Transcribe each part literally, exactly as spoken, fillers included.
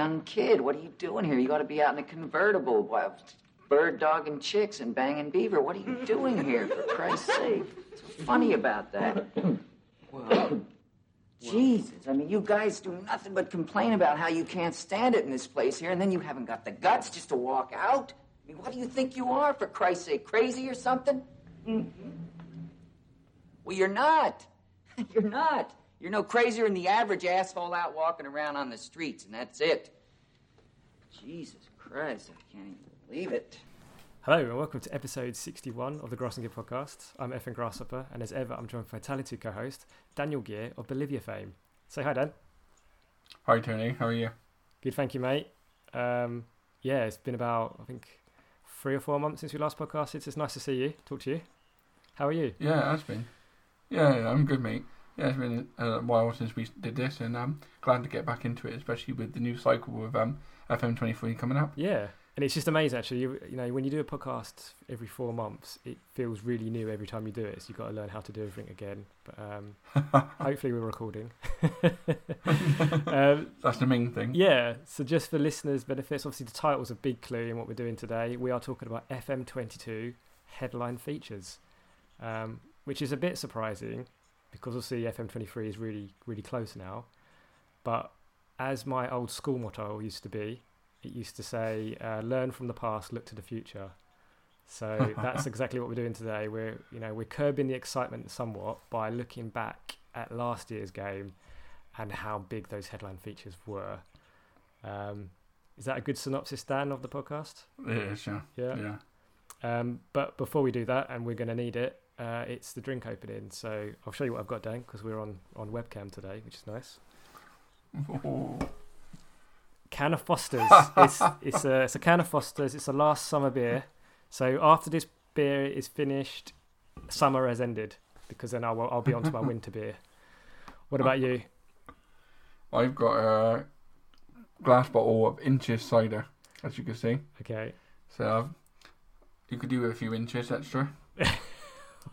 young kid. What are you doing here? You got to be out in a convertible, while bird dogging chicks and banging beaver. What are you doing here, for Christ's sake? What's funny about that? Well, Jesus, I mean, you guys do nothing but complain about how you can't stand it in this place here, and then you haven't got the guts just to walk out. I mean, what do you think you are, for Christ's sake? Crazy or something? Mm-hmm. Well, you're not. You're not. You're no crazier than the average asshole out walking around on the streets, and that's it. Jesus Christ, I can't even believe it. Hello and welcome to episode sixty-one of the Grass and Gear podcast. I'm Ethan Grasshopper, and as ever, I'm joined by Vitality co-host Daniel Gear of Bolivia fame. Say hi, Dan. Hi, Tony. How are you? Good, thank you, mate. Um, yeah, it's been about, I think, three or four months since we last podcasted. It's nice to see you, talk to you. How are you? Yeah, it has been. Yeah, yeah, I'm good, mate. Yeah, it's been a while since we did this, and I'm glad to get back into it, especially with the new cycle of um, F M twenty-three coming up. Yeah. And it's just amazing, actually. You, you know, when you do a podcast every four months, it feels really new every time you do it. So you've got to learn how to do everything again. But um, hopefully, we're recording. um, That's the main thing. Yeah. So just for listeners' benefits, obviously the title's a big clue in what we're doing today. We are talking about F M twenty-two headline features, um, which is a bit surprising because obviously F M twenty-three is really, really close now. But as my old school motto used to be, it used to say, uh, learn from the past, look to the future. So that's exactly what we're doing today. We're, you know, we're curbing the excitement somewhat by looking back at last year's game and how big those headline features were. Um, is that a good synopsis, Dan, of the podcast? Yeah, sure. Yeah. yeah. Um, but before we do that, and we're going to need it, uh, it's the drink opening. So I'll show you what I've got, Dan, because we're on, on webcam today, which is nice. Ooh. Can of Foster's. It's it's a it's a can of Foster's. It's a last summer beer. So after this beer is finished, summer has ended, because then I'll I'll be onto my winter beer. What about you? I've got a glass bottle of Inches cider, as you can see. Okay. So you could do a few inches extra.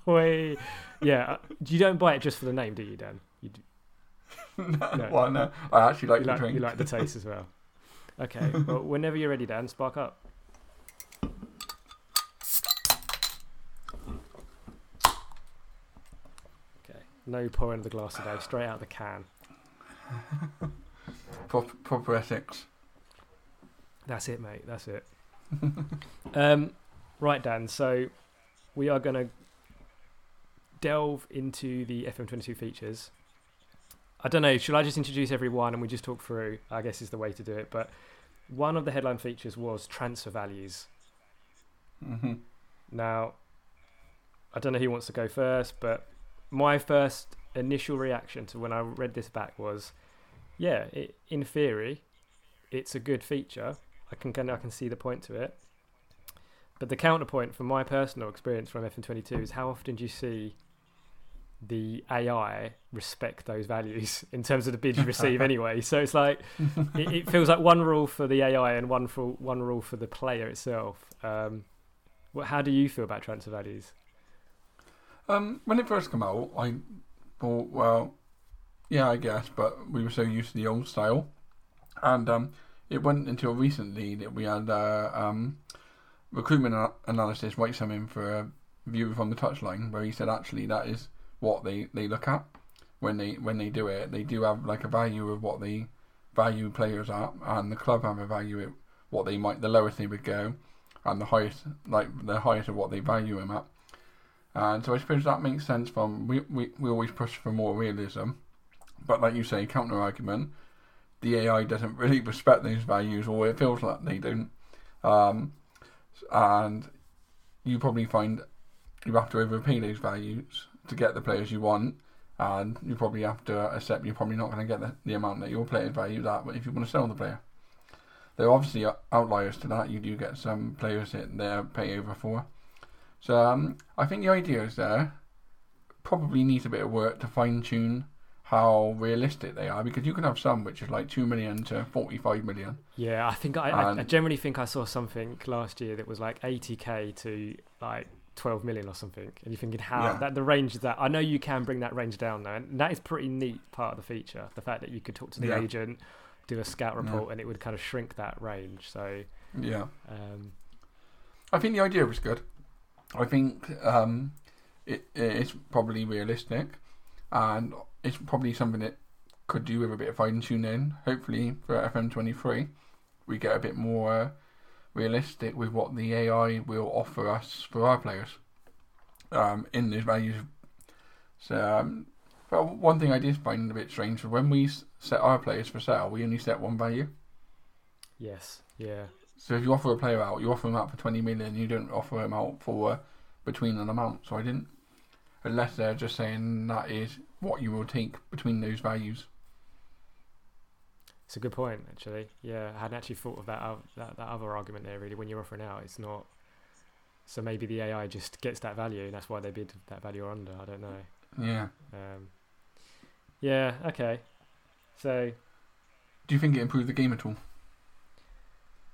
Wait, yeah. You don't buy it just for the name, do you, Dan? You do. no, no. Well, no. I actually like you the like, drink. You like the taste as well. Okay, well, whenever you're ready, Dan, spark up. Okay, no pouring of the glass today, straight out of the can. Proper ethics. That's it, mate, that's it. um, right, Dan, so we are going to delve into the F M twenty-two features. I don't know, should I just introduce everyone and we just talk through, I guess is the way to do it. But one of the headline features was transfer values. Mm-hmm. Now, I don't know who wants to go first, but my first initial reaction to when I read this back was, yeah, it, in theory, it's a good feature. I can I can see the point to it. But the counterpoint from my personal experience from F M twenty-two is, how often do you see the A I respect those values in terms of the bids you receive anyway? So it's like it, it feels like one rule for the A I and one for one rule for the player itself. Um, what? How do you feel about transfer values? Um, when it first came out, I thought, well, yeah, I guess, but we were so used to the old style, and um, it wasn't until recently that we had uh, um, recruitment an- analysis write something for a viewer from the touchline, where he said actually that is what they, they look at when they when they do it. They do have like a value of what they value players at, and the club have a value of what they might, the lowest they would go, and the highest, like the highest of what they value him at. And so I suppose that makes sense. From we we, we always push for more realism, but like you say, counter argument, the A I doesn't really respect those values, or it feels like they don't. Um, and you probably find you have to overpay those values to get the players you want, and you probably have to accept you're probably not going to get the, the amount that your players value that if you want to sell the player. There are obviously outliers to that. You do get some players that they're pay over for. So um, I think the idea is there. Probably needs a bit of work to fine tune how realistic they are, because you can have some which is like two million to forty-five million. Yeah, I think I, and, I generally think I saw something last year that was like eighty k to like twelve million or something, and you're thinking how yeah. that the range is that. I know you can bring that range down though, and that is pretty neat part of the feature, the fact that you could talk to the yeah. agent, do a scout report, no. and it would kind of shrink that range. So yeah, um, I think the idea was good. I think um, it it's probably realistic, and it's probably something that could do with a bit of fine tuning. Hopefully for F M twenty-three, we get a bit more realistic with what the A I will offer us for our players. Um, in this values, so um, well, one thing I did find a bit strange was when we set our players for sale, we only set one value. Yes. Yeah. So if you offer a player out, you offer him out for twenty million, you don't offer him out for uh, between an amount. So I didn't, unless they're just saying that is what you will take between those values. It's a good point, actually. Yeah, I hadn't actually thought of that uh, that, that other argument there, really. When you're offering out, it's not... So maybe the A I just gets that value, and that's why they bid that value or under. I don't know. Yeah. Um, yeah, okay. So... Do you think it improved the game at all?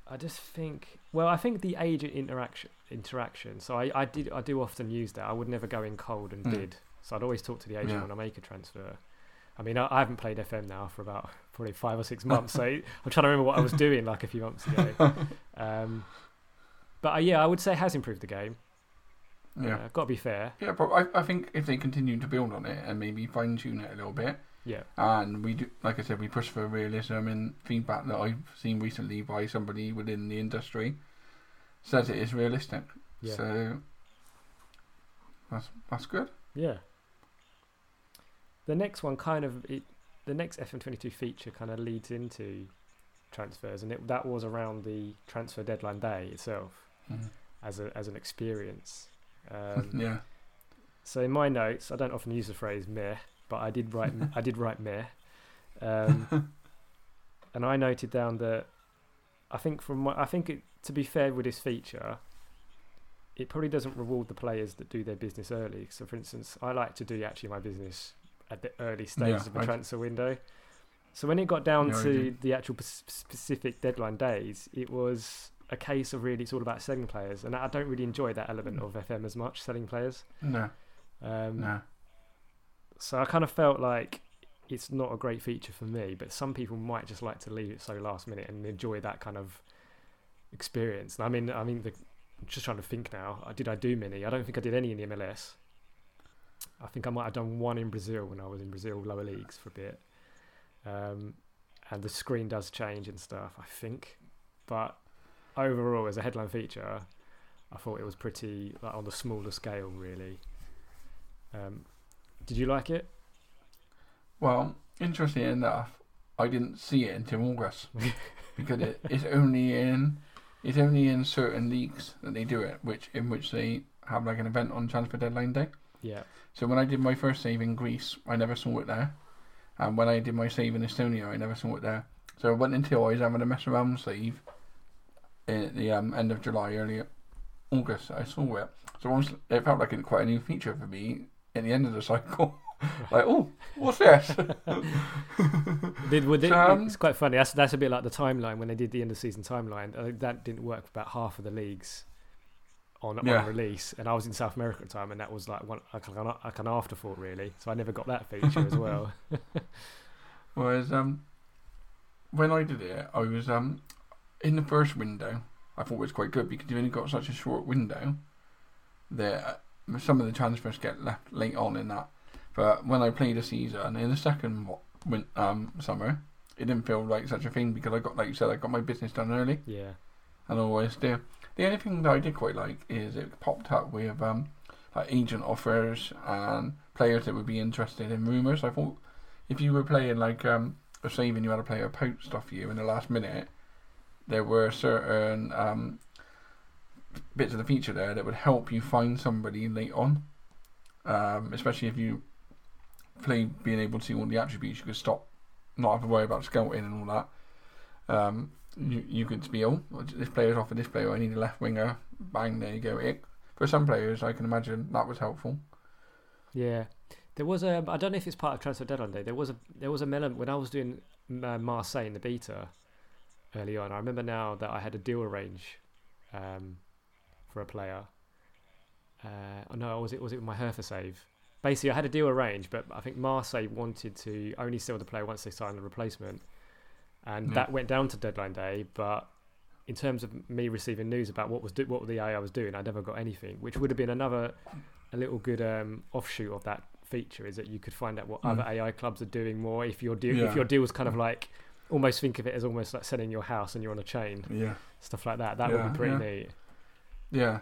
I just think... Well, I think the agent interaction... interaction. So I, I, did, I do often use that. I would never go in cold and mm. bid. So I'd always talk to the agent yeah. when I make a transfer. I mean, I, I haven't played F M now for about probably five or six months. So I'm trying to remember what I was doing like a few months ago. Um, but uh, yeah, I would say it has improved the game. Yeah. Uh, got to be fair. Yeah, but I, I think if they continue to build on it and maybe fine tune it a little bit. Yeah. And we do, like I said, we push for realism, and feedback that I've seen recently by somebody within the industry says it is realistic. Yeah. So that's that's good. Yeah. The next one kind of, it, the next F M twenty-two feature kind of leads into transfers, and it, that was around the transfer deadline day itself mm. as a as an experience. Um, yeah. So in my notes, I don't often use the phrase "meh," but I did write I did write "meh," um, and I noted down that I think from my, I think it, to be fair with this feature, it probably doesn't reward the players that do their business early. So for instance, I like to do actually my business at the early stages yeah, of the transfer window. So when it got down no, to the actual specific deadline days, it was a case of really it's all about selling players, and I don't really enjoy that element of F M as much, selling players. No. Um, no. So I kind of felt like it's not a great feature for me, but some people might just like to leave it so last minute and enjoy that kind of experience. I mean, I mean, the, I'm just trying to think now. Did I do many? I don't think I did any in the M L S. I think I might have done one in Brazil when I was in Brazil, lower leagues for a bit. Um, and the screen does change and stuff, I think. But overall, as a headline feature, I thought it was pretty, like, on the smaller scale, really. Um, did you like it? Well, interestingly enough, I didn't see it until August because it, it's only in it's only in certain leagues that they do it, which in which they have like an event on transfer deadline day. Yeah. So when I did my first save in Greece, I never saw it there. And when I did my save in Estonia, I never saw it there. So it wasn't until I was having a mess around save at the um, end of July, early August, I saw it. So once, it felt like quite a new feature for me at the end of the cycle. Like, oh, what's this? did, well, did, um, it's quite funny. That's that's a bit like the timeline when they did the end of season timeline. Uh, that didn't work for about half of the leagues on, yeah. on release, and I was in South America at the time, and that was like one like an, like an afterthought, really. So I never got that feature as well. Whereas um, when I did it, I was um in the first window. I thought it was quite good because you only got such a short window that some of the transfers get left late on in that. But when I played a season in the second um, summer, it didn't feel like such a thing because I got, like you said, I got my business done early. Yeah. And always do. The only thing that I did quite like is it popped up with um, like agent offers and players that would be interested in rumours. I thought if you were playing like um, a save and you had a player poached off you in the last minute, there were certain um, bits of the feature there that would help you find somebody late on, um, especially if you. Play being able to see all the attributes, you could stop, not have to worry about scouting and all that. Um, you you could be all oh, this player's off of this player. I need a left winger. Bang, there you go. It for some players, I can imagine that was helpful. Yeah, there was a. I don't know if it's part of transfer deadline day. There was a there was a melon when I was doing Marseille in the beta early on. I remember now that I had a deal arrange um, for a player. Uh, oh no, was it was it my Hertha save? Basically, I had a deal arranged, but I think Marseille wanted to only sell the player once they signed the replacement. and yeah. that went down to deadline day. But in terms of me receiving news about what was do- what the A I was doing, I never got anything, which would have been another a little good um, offshoot of that feature, is that you could find out what mm. other A I clubs are doing more if your deal yeah. if your deal was kind of like, almost think of it as almost like selling your house and you're on a chain, yeah, stuff like that. That yeah, would be pretty yeah. neat. Yeah.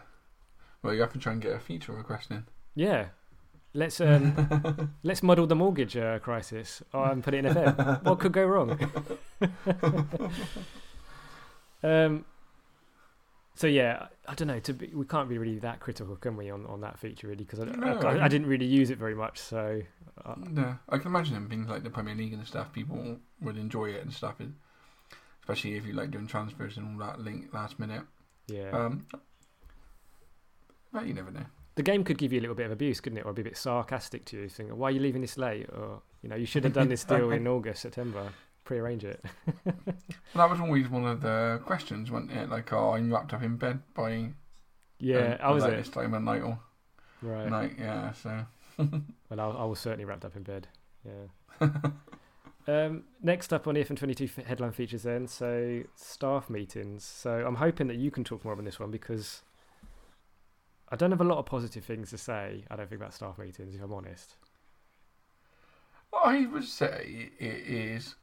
Well, you have to try and get a feature request in. Yeah. Let's um, let's model the mortgage uh, crisis and put it in F M. What could go wrong? um. So yeah, I don't know. To be, we can't be really that critical, can we, on, on that feature really? Because I, no, I, I, I didn't really use it very much. So I, no, I can imagine in things like the Premier League and stuff, people would enjoy it and stuff, and especially if you like doing transfers and all that link last minute. Yeah. Um. But you never know. The game could give you a little bit of abuse, couldn't it? Or be a bit sarcastic to you, thinking, why are you leaving this late? Or, you know, you should have done this deal in August, September. Pre-arrange it. Well, that was always one of the questions, wasn't it? Like, oh, I'm wrapped up in bed by... Yeah, um, I was it. This time at night or... Right. Night, yeah, so... Well, I, I was certainly wrapped up in bed, yeah. um, next up on the F M twenty-two headline features then, so staff meetings. So I'm hoping that you can talk more on this one, because... I don't have a lot of positive things to say, I don't think, about staff meetings, if I'm honest. I would say it is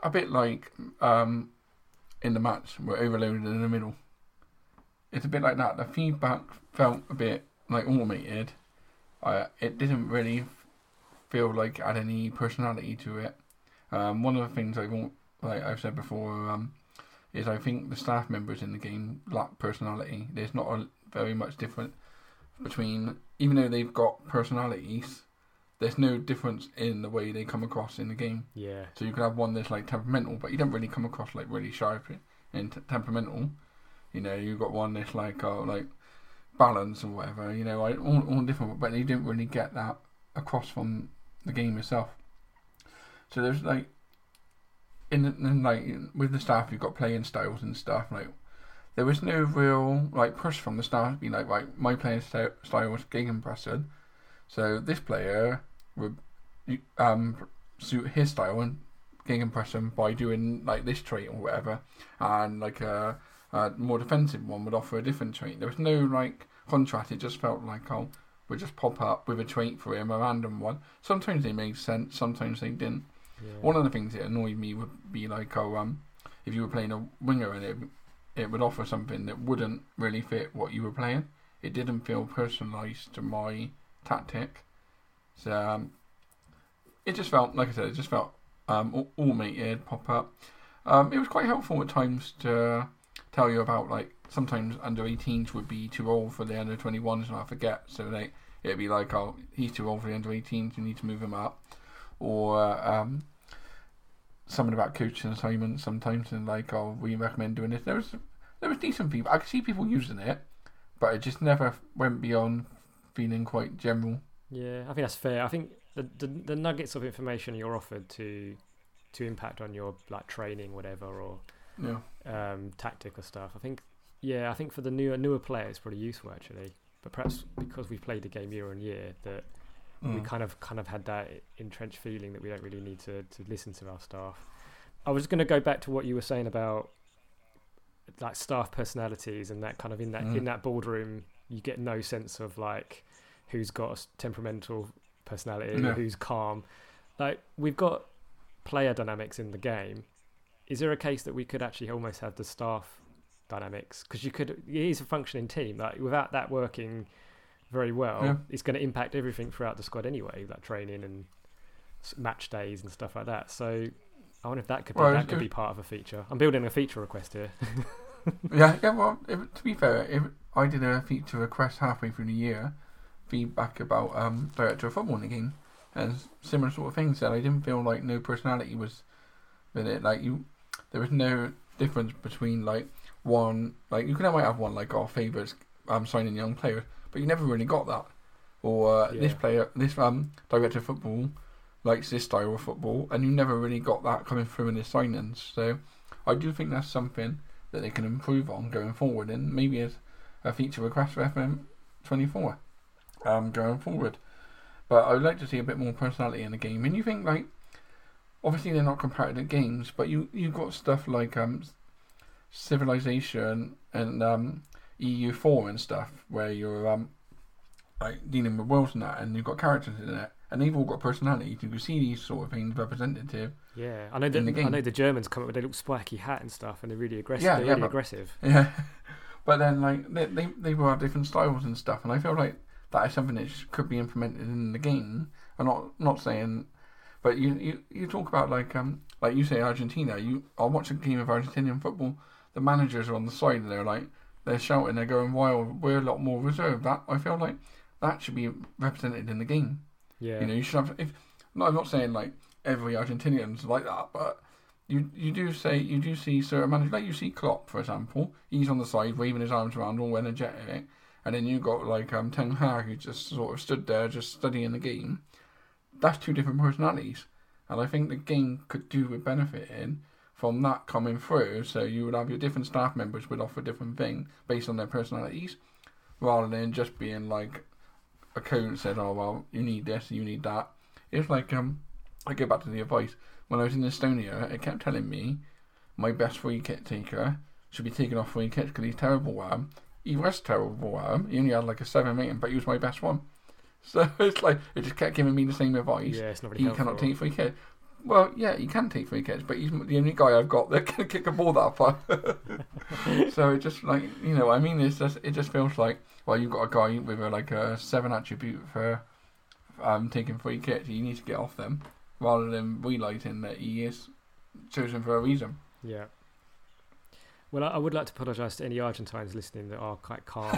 a bit like um, in the match, we're overloaded in the middle. It's a bit like that. The feedback felt a bit like automated. Uh, it didn't really feel like it had any personality to it. Um, one of the things I've, like I've said before um, is I think the staff members in the game lack personality. There's not a very much different between, even though they've got personalities, there's no difference in the way they come across in the game. Yeah. So you could have one that's like temperamental, but you don't really come across like really sharp and t- temperamental. You know, you've got one that's like oh, like balance or whatever. You know, all all different, but you didn't really get that across from the game itself. So there's like in, the, in like with the staff, you've got playing styles and stuff like. There was no real like push from the staff being like, right, my playing style was gegenpressing, so this player would um, suit his style and gegenpressing by doing like this trait or whatever, and like a, a more defensive one would offer a different trait. There was no like contrast. It just felt like, oh, we'll just pop up with a trait for him, a random one. Sometimes they made sense, sometimes they didn't. Yeah. One of the things that annoyed me would be like, oh, um, if you were playing a winger and it. It would offer something that wouldn't really fit what you were playing. It didn't feel personalised to my tactic. So um, it just felt, like I said, it just felt um, automated, pop up. Um, it was quite helpful at times to tell you about, like, sometimes under eighteens would be too old for the under twenty-ones, and I forget. So like, it'd be like, oh, he's too old for the under eighteens, you need to move him up. Or... Um, something about coaching assignments sometimes, and like, oh, we recommend doing this. There was there was decent feedback. I could see people using it, but it just never went beyond feeling quite general. Yeah, I think that's fair. I think the the, the nuggets of information you're offered to to impact on your like training, whatever, or yeah, um, tactic or stuff. I think yeah, I think for the newer newer player, it's probably useful actually. But perhaps because we played the game year on year, that. Mm. We kind of kind of had that entrenched feeling that we don't really need to, to listen to our staff. I was going to go back to what you were saying about like staff personalities and that kind of in that mm. in that boardroom, you get no sense of like who's got a temperamental personality, no. who's calm. Like we've got player dynamics in the game. Is there a case that we could actually almost have the staff dynamics? Because you could, it is a functioning team. Like without that working very well, yeah. it's going to impact everything throughout the squad anyway, like training and match days and stuff like that. So I wonder if that could be, well, that could be part of a feature. I'm building a feature request here. yeah, yeah. Well, if, to be fair, if I did a feature request halfway through the year, feedback about um, director of football in the game and similar sort of things. That I didn't feel like no personality was with it. Like you, there was no difference between like one. Like you can might have one like our favourites um, signing young players. But you never really got that. Or uh, yeah. this player, this um, director of football likes this style of football, and you never really got that coming through in his signings. So I do think that's something that they can improve on going forward, and maybe as a feature request for F M twenty-four um, going forward. But I would like to see a bit more personality in the game. And you think, like, obviously they're not competitive games, but you you got stuff like um, Civilization and um, E U four and stuff, where you're um, like dealing with worlds and that, and you've got characters in it, and they've all got personality. You can see these sort of things representative. Yeah, I know the, in the game. I know the Germans come up with their little spiky hat and stuff, and they're really aggressive. Yeah, they're yeah, really but, aggressive. Yeah, but then like they they they will have different styles and stuff, and I feel like that is something that could be implemented in the game. I'm not not saying, but you you, you talk about like um like you say Argentina. You I watch a game of Argentinian football. The managers are on the side, and they're like they're shouting, they're going wild. We're a lot more reserved. That I feel like that should be represented in the game. Yeah, you know you should have. If no, I'm not saying like every Argentinian's like that, but you you do say you do see certain managers, like you see Klopp for example. He's on the side waving his arms around, all energetic. And then you got like um, Tim Cahill, who just sort of stood there, just studying the game. That's two different personalities, and I think the game could do with benefiting from that coming through. So you would have your different staff members would offer different thing based on their personalities, rather than just being like a coach said, "Oh well, you need this, you need that." It's like um, I go back to the advice when I was in Estonia. It kept telling me my best free kick taker should be taken off free kicks because he's terrible at them. He was terrible at him. He only had like a seven rating, but he was my best one. So it's like, it just kept giving me the same advice. Yeah, it's not really He helpful. Cannot take free kicks. Well, yeah, he can take free kicks, but he's the only guy I've got that can kick a ball that far. So it just like, you know what I mean? It's just, it just feels like, well, you've got a guy with a, like a seven attribute for um, taking free kicks. You need to get off them rather than realising that he is chosen for a reason. Yeah. Well, I would like to apologise to any Argentines listening that are quite calm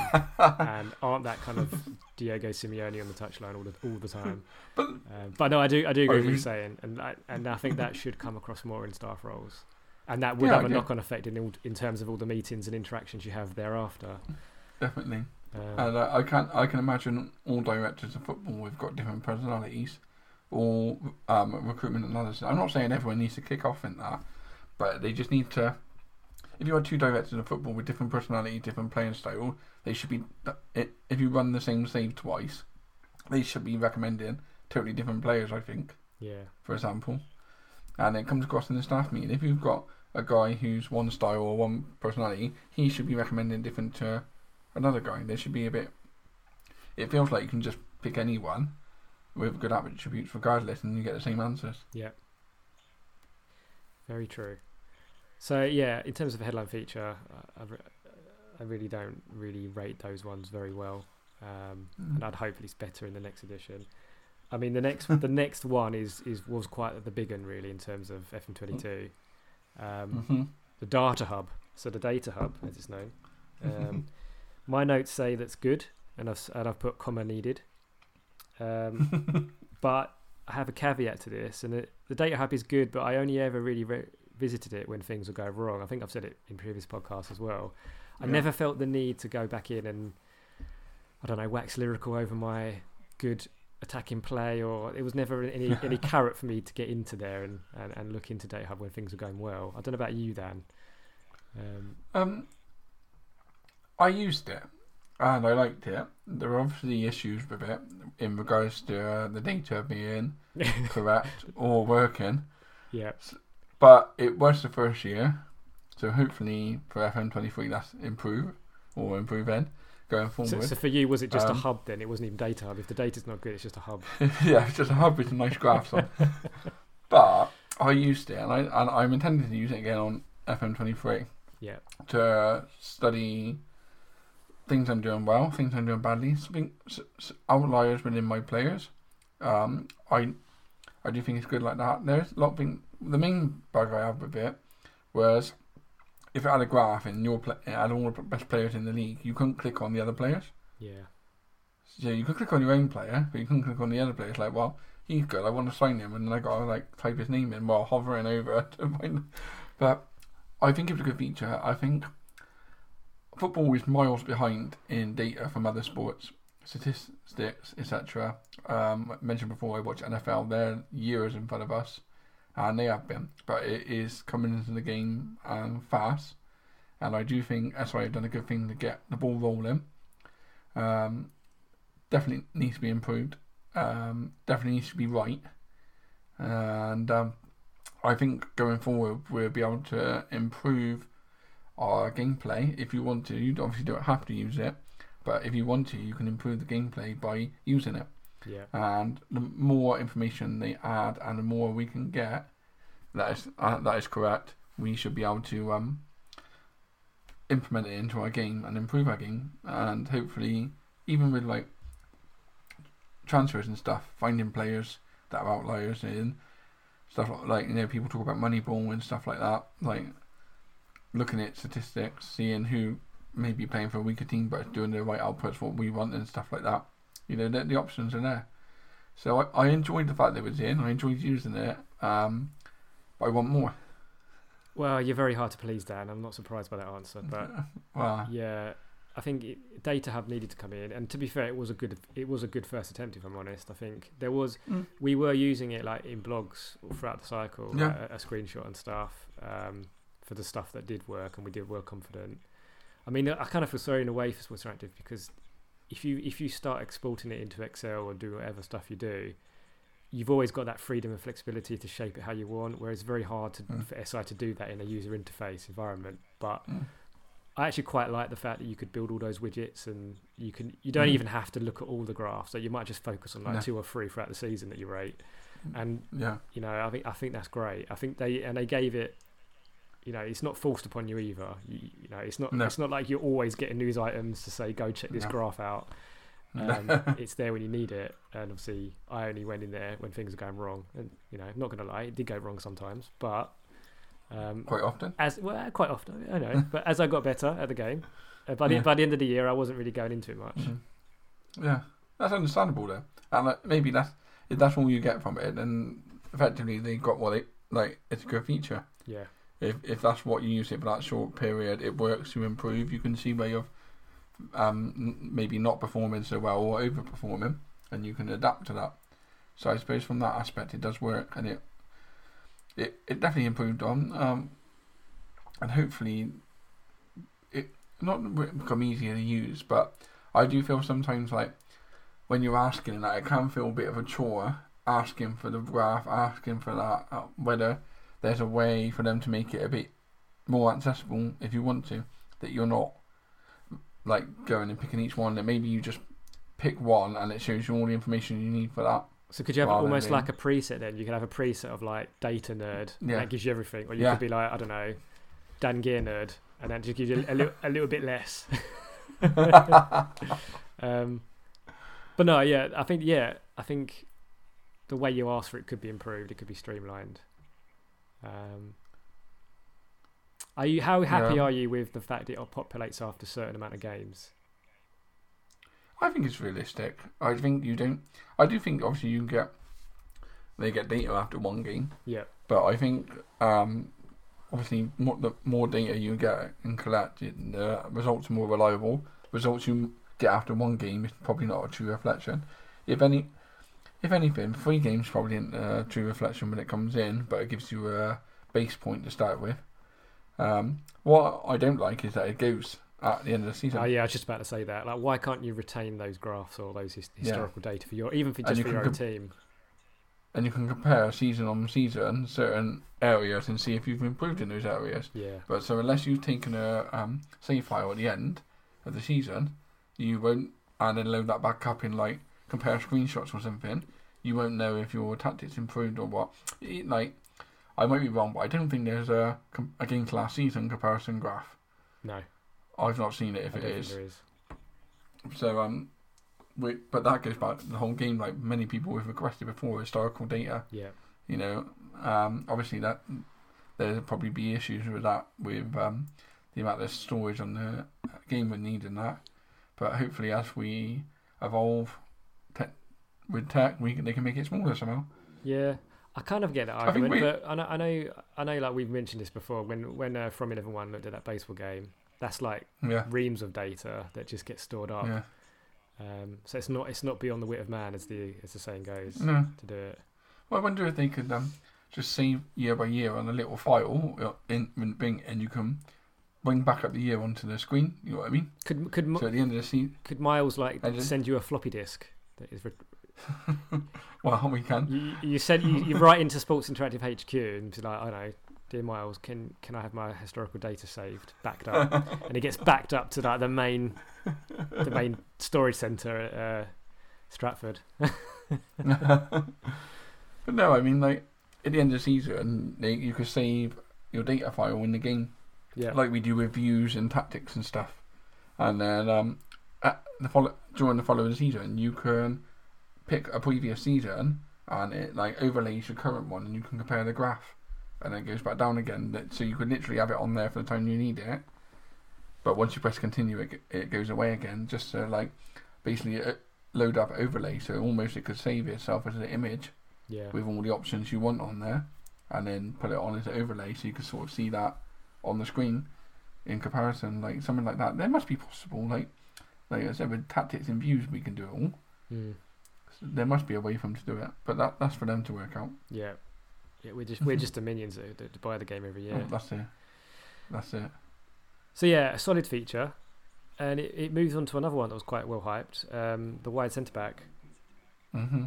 and aren't that kind of Diego Simeone on the touchline all the all the time. But, um, but no, I do I do agree with what you're saying, and I, and I think that should come across more in staff roles, and that would yeah, have a yeah. knock-on effect in all, in terms of all the meetings and interactions you have thereafter. Definitely, um, and uh, I can I can imagine all directors of football have got different personalities, or um, recruitment and others. I'm not saying everyone needs to kick off in that, but they just need to. If you are two directors of football with different personality, different playing style, they should be. If you run the same save twice, they should be recommending totally different players. I think. Yeah. For example, and it comes across in the staff meeting. If you've got a guy who's one style or one personality, he should be recommending different to another guy. There should be a bit. It feels like you can just pick anyone with good attributes, regardless, and you get the same answers. Yeah. Very true. So yeah, in terms of the headline feature, I, I really don't really rate those ones very well, um, mm. and I'd hope it's better in the next edition. I mean, the next the next one is, is was quite the big one really in terms of F M twenty-two, um, mm-hmm. the data hub. So the data hub, as it's known. Um, my notes say that's good, and I've and I've put comma needed, um, but I have a caveat to this, and it, the data hub is good, but I only ever really. Re- visited it when things would go wrong. I think I've said it in previous podcasts as well. I yeah. never felt the need to go back in and I don't know wax lyrical over my good attacking play, or it was never any any carrot for me to get into there and, and, and look into Data Hub when things were going well. I don't know about you, Dan. Um, um I used it and I liked it. There are obviously issues with it in regards to uh, the data being correct or working. Yeah. So, but it was the first year, so hopefully for F M twenty-three that's improved or improving going forward. So, so for you, was it just um, a hub then? It wasn't even data hub. If the data's not good, it's just a hub. Yeah, it's just a hub with some nice graphs on. But I used it, and, I, and I'm intending to use it again on F M twenty-three yeah. to study things I'm doing well, things I'm doing badly, outliers within my players. Um, I I do think it's good like that. There's a lot of things. The main bug I have with it was if it had a graph and your play, it had all the best players in the league, you couldn't click on the other players. Yeah. So you could click on your own player, but you couldn't click on the other players. Like, well, he's good. I want to sign him, and then I got to like type his name in while hovering over. To find... But I think it was a good feature. I think football is miles behind in data from other sports, statistics, et cetera. Um, mentioned before, I watch N F L. They're years in front of us. And they have been, but it is coming into the game um, fast, and I do think S I have done a good thing to get the ball rolling. Um, definitely needs to be improved. Um, definitely needs to be right, and um, I think going forward we'll be able to improve our gameplay. If you want to, you obviously don't have to use it, but if you want to, you can improve the gameplay by using it. Yeah. And the more information they add, and the more we can get, that is uh, that is correct. We should be able to um, implement it into our game and improve our game, and hopefully, even with like transfers and stuff, finding players that are outliers in. Stuff like, you know, people talk about Moneyball and stuff like that. Like, looking at statistics, seeing who may be playing for a weaker team but is doing the right outputs, what we want and stuff like that. You know, the, the options are there. So I, I enjoyed the fact that it was in. I enjoyed using it. Um, but I want more. Well, you're very hard to please, Dan. I'm not surprised by that answer. But well, yeah, I think it, data hub needed to come in. And to be fair, it was a good it was a good first attempt, if I'm honest. I think there was mm. we were using it like in blogs throughout the cycle, yeah. like a, a screenshot and stuff um, for the stuff that did work, and we did work confident. I mean, I kind of feel sorry in a way for Sports Interactive, because if you if you start exporting it into Excel or do whatever stuff you do, you've always got that freedom and flexibility to shape it how you want, whereas it's very hard to, mm. for S I to do that in a user interface environment. But mm. I actually quite like the fact that you could build all those widgets, and you can you don't mm. even have to look at all the graphs. So you might just focus on like no. two or three throughout the season that you rate. And yeah. you know, I think I think that's great. I think they and they gave it. You know, it's not forced upon you either. You, you know, it's not no. it's not like you're always getting news items to say go check this no. graph out. Um, it's there when you need it, and obviously I only went in there when things are going wrong, and you know, not gonna lie, it did go wrong sometimes, but um, quite often as well quite often I know but as I got better at the game uh, by, the, yeah. by the end of the year I wasn't really going into it much. mm-hmm. Yeah, that's understandable though, and uh, maybe that's if that's all you get from it, then effectively they got what they like. It's a good feature. Yeah, if if that's what you use it for that short period, it works to improve. You can see where you're Um, maybe not performing so well or overperforming, and you can adapt to that. So I suppose from that aspect it does work, and it it, it definitely improved on, um, and hopefully it not become easier to use. But I do feel sometimes like when you're asking that, it can feel a bit of a chore, asking for the graph, asking for that, uh, whether there's a way for them to make it a bit more accessible if you want to, that you're not like going and picking each one, that maybe you just pick one and it shows you all the information you need for that. So could you have almost being... like a preset then? You could have a preset of like data nerd, yeah. and that gives you everything, or you yeah. could be like, I don't know, Dan Gear nerd, and that just gives you a little, a little bit less. um, but no, yeah, I think yeah, I think the way you ask for it could be improved. It could be streamlined. Um, Are you how happy yeah. are you with the fact that it populates after a certain amount of games? I think it's realistic. I think you don't. I do think obviously you can get they get data after one game. Yeah. But I think um, obviously more, the more data you get and collect, the results are more reliable. Results you get after one game is probably not a true reflection. If any, if anything, three games probably isn't a true reflection when it comes in, but it gives you a base point to start with. Um, what I don't like is that it goes at the end of the season. Oh yeah, I was just about to say that. Like, why can't you retain those graphs or those his- historical yeah. data for your even for just you for your own com- team? And you can compare season on season certain areas and see if you've improved in those areas. Yeah. But so unless you've taken a um, save file at the end of the season, you won't, and then load that back up in like compare screenshots or something. You won't know if your tactics improved or what. It, like. I might be wrong, but I don't think there's a, a game to last season comparison graph. No. I've not seen it if I it don't is. Think there is. So, um, we, but that goes back to the whole game, like many people have requested before, historical data. Yeah. You know, um, obviously that there'll probably be issues with that, with um, the amount of storage on the game we need and that. But hopefully as we evolve te- with tech, we can, they can make it smaller somehow. Yeah. I kind of get that argument, I we... but I know, I know, I know. Like we've mentioned this before, when when uh, From eleven one looked at that baseball game, that's like yeah. reams of data that just gets stored up. Yeah. Um, so it's not it's not beyond the wit of man, as the as the saying goes, no. to do it. Well, I wonder if they could um, just save year by year on a little file in, in Bing, and you can bring back up the year onto the screen. You know what I mean? Could could so at the end of the scene, could Miles like send you a floppy disk that is re- Well, we can. You, you said you, you write into Sports Interactive H Q and be like, I don't know, dear Miles, can can I have my historical data saved, backed up? And it gets backed up to like the main, the main storage centre at uh, Stratford. But no, I mean, like at the end of the season, you could save your data file in the game, yeah, like we do with views and tactics and stuff. And then um, at the follow during the following season, you can pick a previous season and it like overlays your current one, and you can compare the graph, and then it goes back down again. So you could literally have it on there for the time you need it. But once you press continue, it it goes away again, just to like basically load up overlay. So almost it could save itself as an image, yeah, with all the options you want on there, and then put it on as an overlay, so you can sort of see that on the screen in comparison, like something like that. There must be possible, like like I said, with tactics and views, we can do it all. Mm. So there must be a way for them to do it, but that that's for them to work out. Yeah, yeah, we're just we're just the minions that, that buy the game every year. Oh, that's it. That's it. So yeah, a solid feature, and it, it moves on to another one that was quite well hyped, um, the wide centre back. Mm-hmm.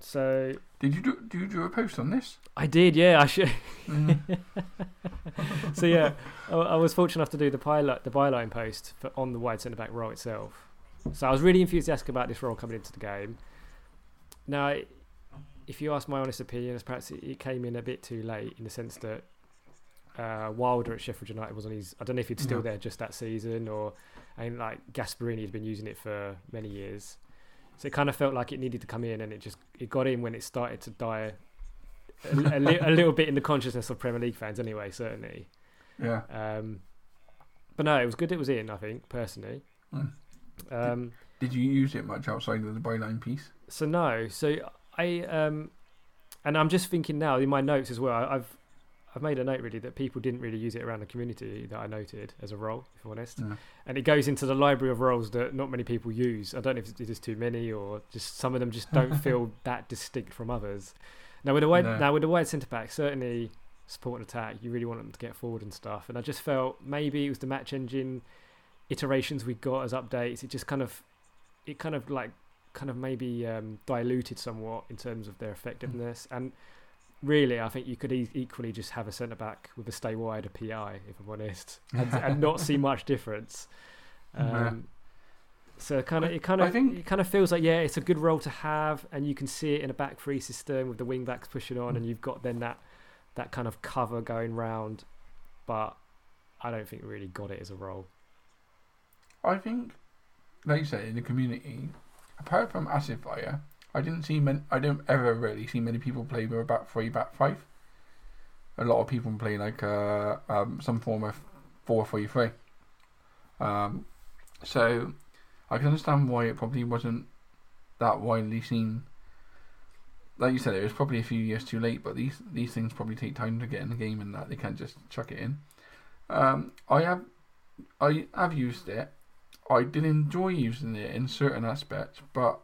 So did you do? Do you do a post on this? I did, yeah. I should. Mm. So yeah, I, I was fortunate enough to do the pilot, the byline post for, on the wide centre back role itself. So I was really enthusiastic about this role coming into the game. Now, if you ask my honest opinion, perhaps it, it came in a bit too late in the sense that uh, Wilder at Sheffield United was on his. I don't know if he'd still yeah. there just that season, or and like Gasparini had been using it for many years. So it kind of felt like it needed to come in, and it just it got in when it started to die a, a, li- a little bit in the consciousness of Premier League fans anyway, certainly. Yeah. Um, but no, it was good it was in, I think, personally. Mm. Um, did, did you use it much outside of the byline piece? So no. So I... Um, and I'm just thinking now, in my notes as well, I've I've made a note really that people didn't really use it around the community that I noted as a role, if I'm honest. Yeah. And it goes into the library of roles that not many people use. I don't know if it's just too many, or just some of them just don't feel that distinct from others. Now with a wide, no. now with a wide centre back, certainly support and attack, you really want them to get forward and stuff. And I just felt maybe it was the match engine iterations we got as updates. It just kind of, it kind of like, kind of maybe um, diluted somewhat in terms of their effectiveness. Mm. And really, I think you could e- equally just have a centre back with a stay wide, a P I, if I'm honest, and, and not see much difference. Um, yeah. So kind of, it kind of, think... it kind of feels like yeah, it's a good role to have, and you can see it in a back three system with the wing backs pushing on, mm. and you've got then that that kind of cover going round. But I don't think we really got it as a role. I think, like you say, in the community, apart from Asif Fire, I didn't see many, I don't ever really see many people play with a back three, back five. A lot of people play like uh, um, some form of four three three. Um, so I can understand why it probably wasn't that widely seen. Like you said, it was probably a few years too late. But these these things probably take time to get in the game, and that they can't just chuck it in. Um, I have I have used it. I did enjoy using it in certain aspects, but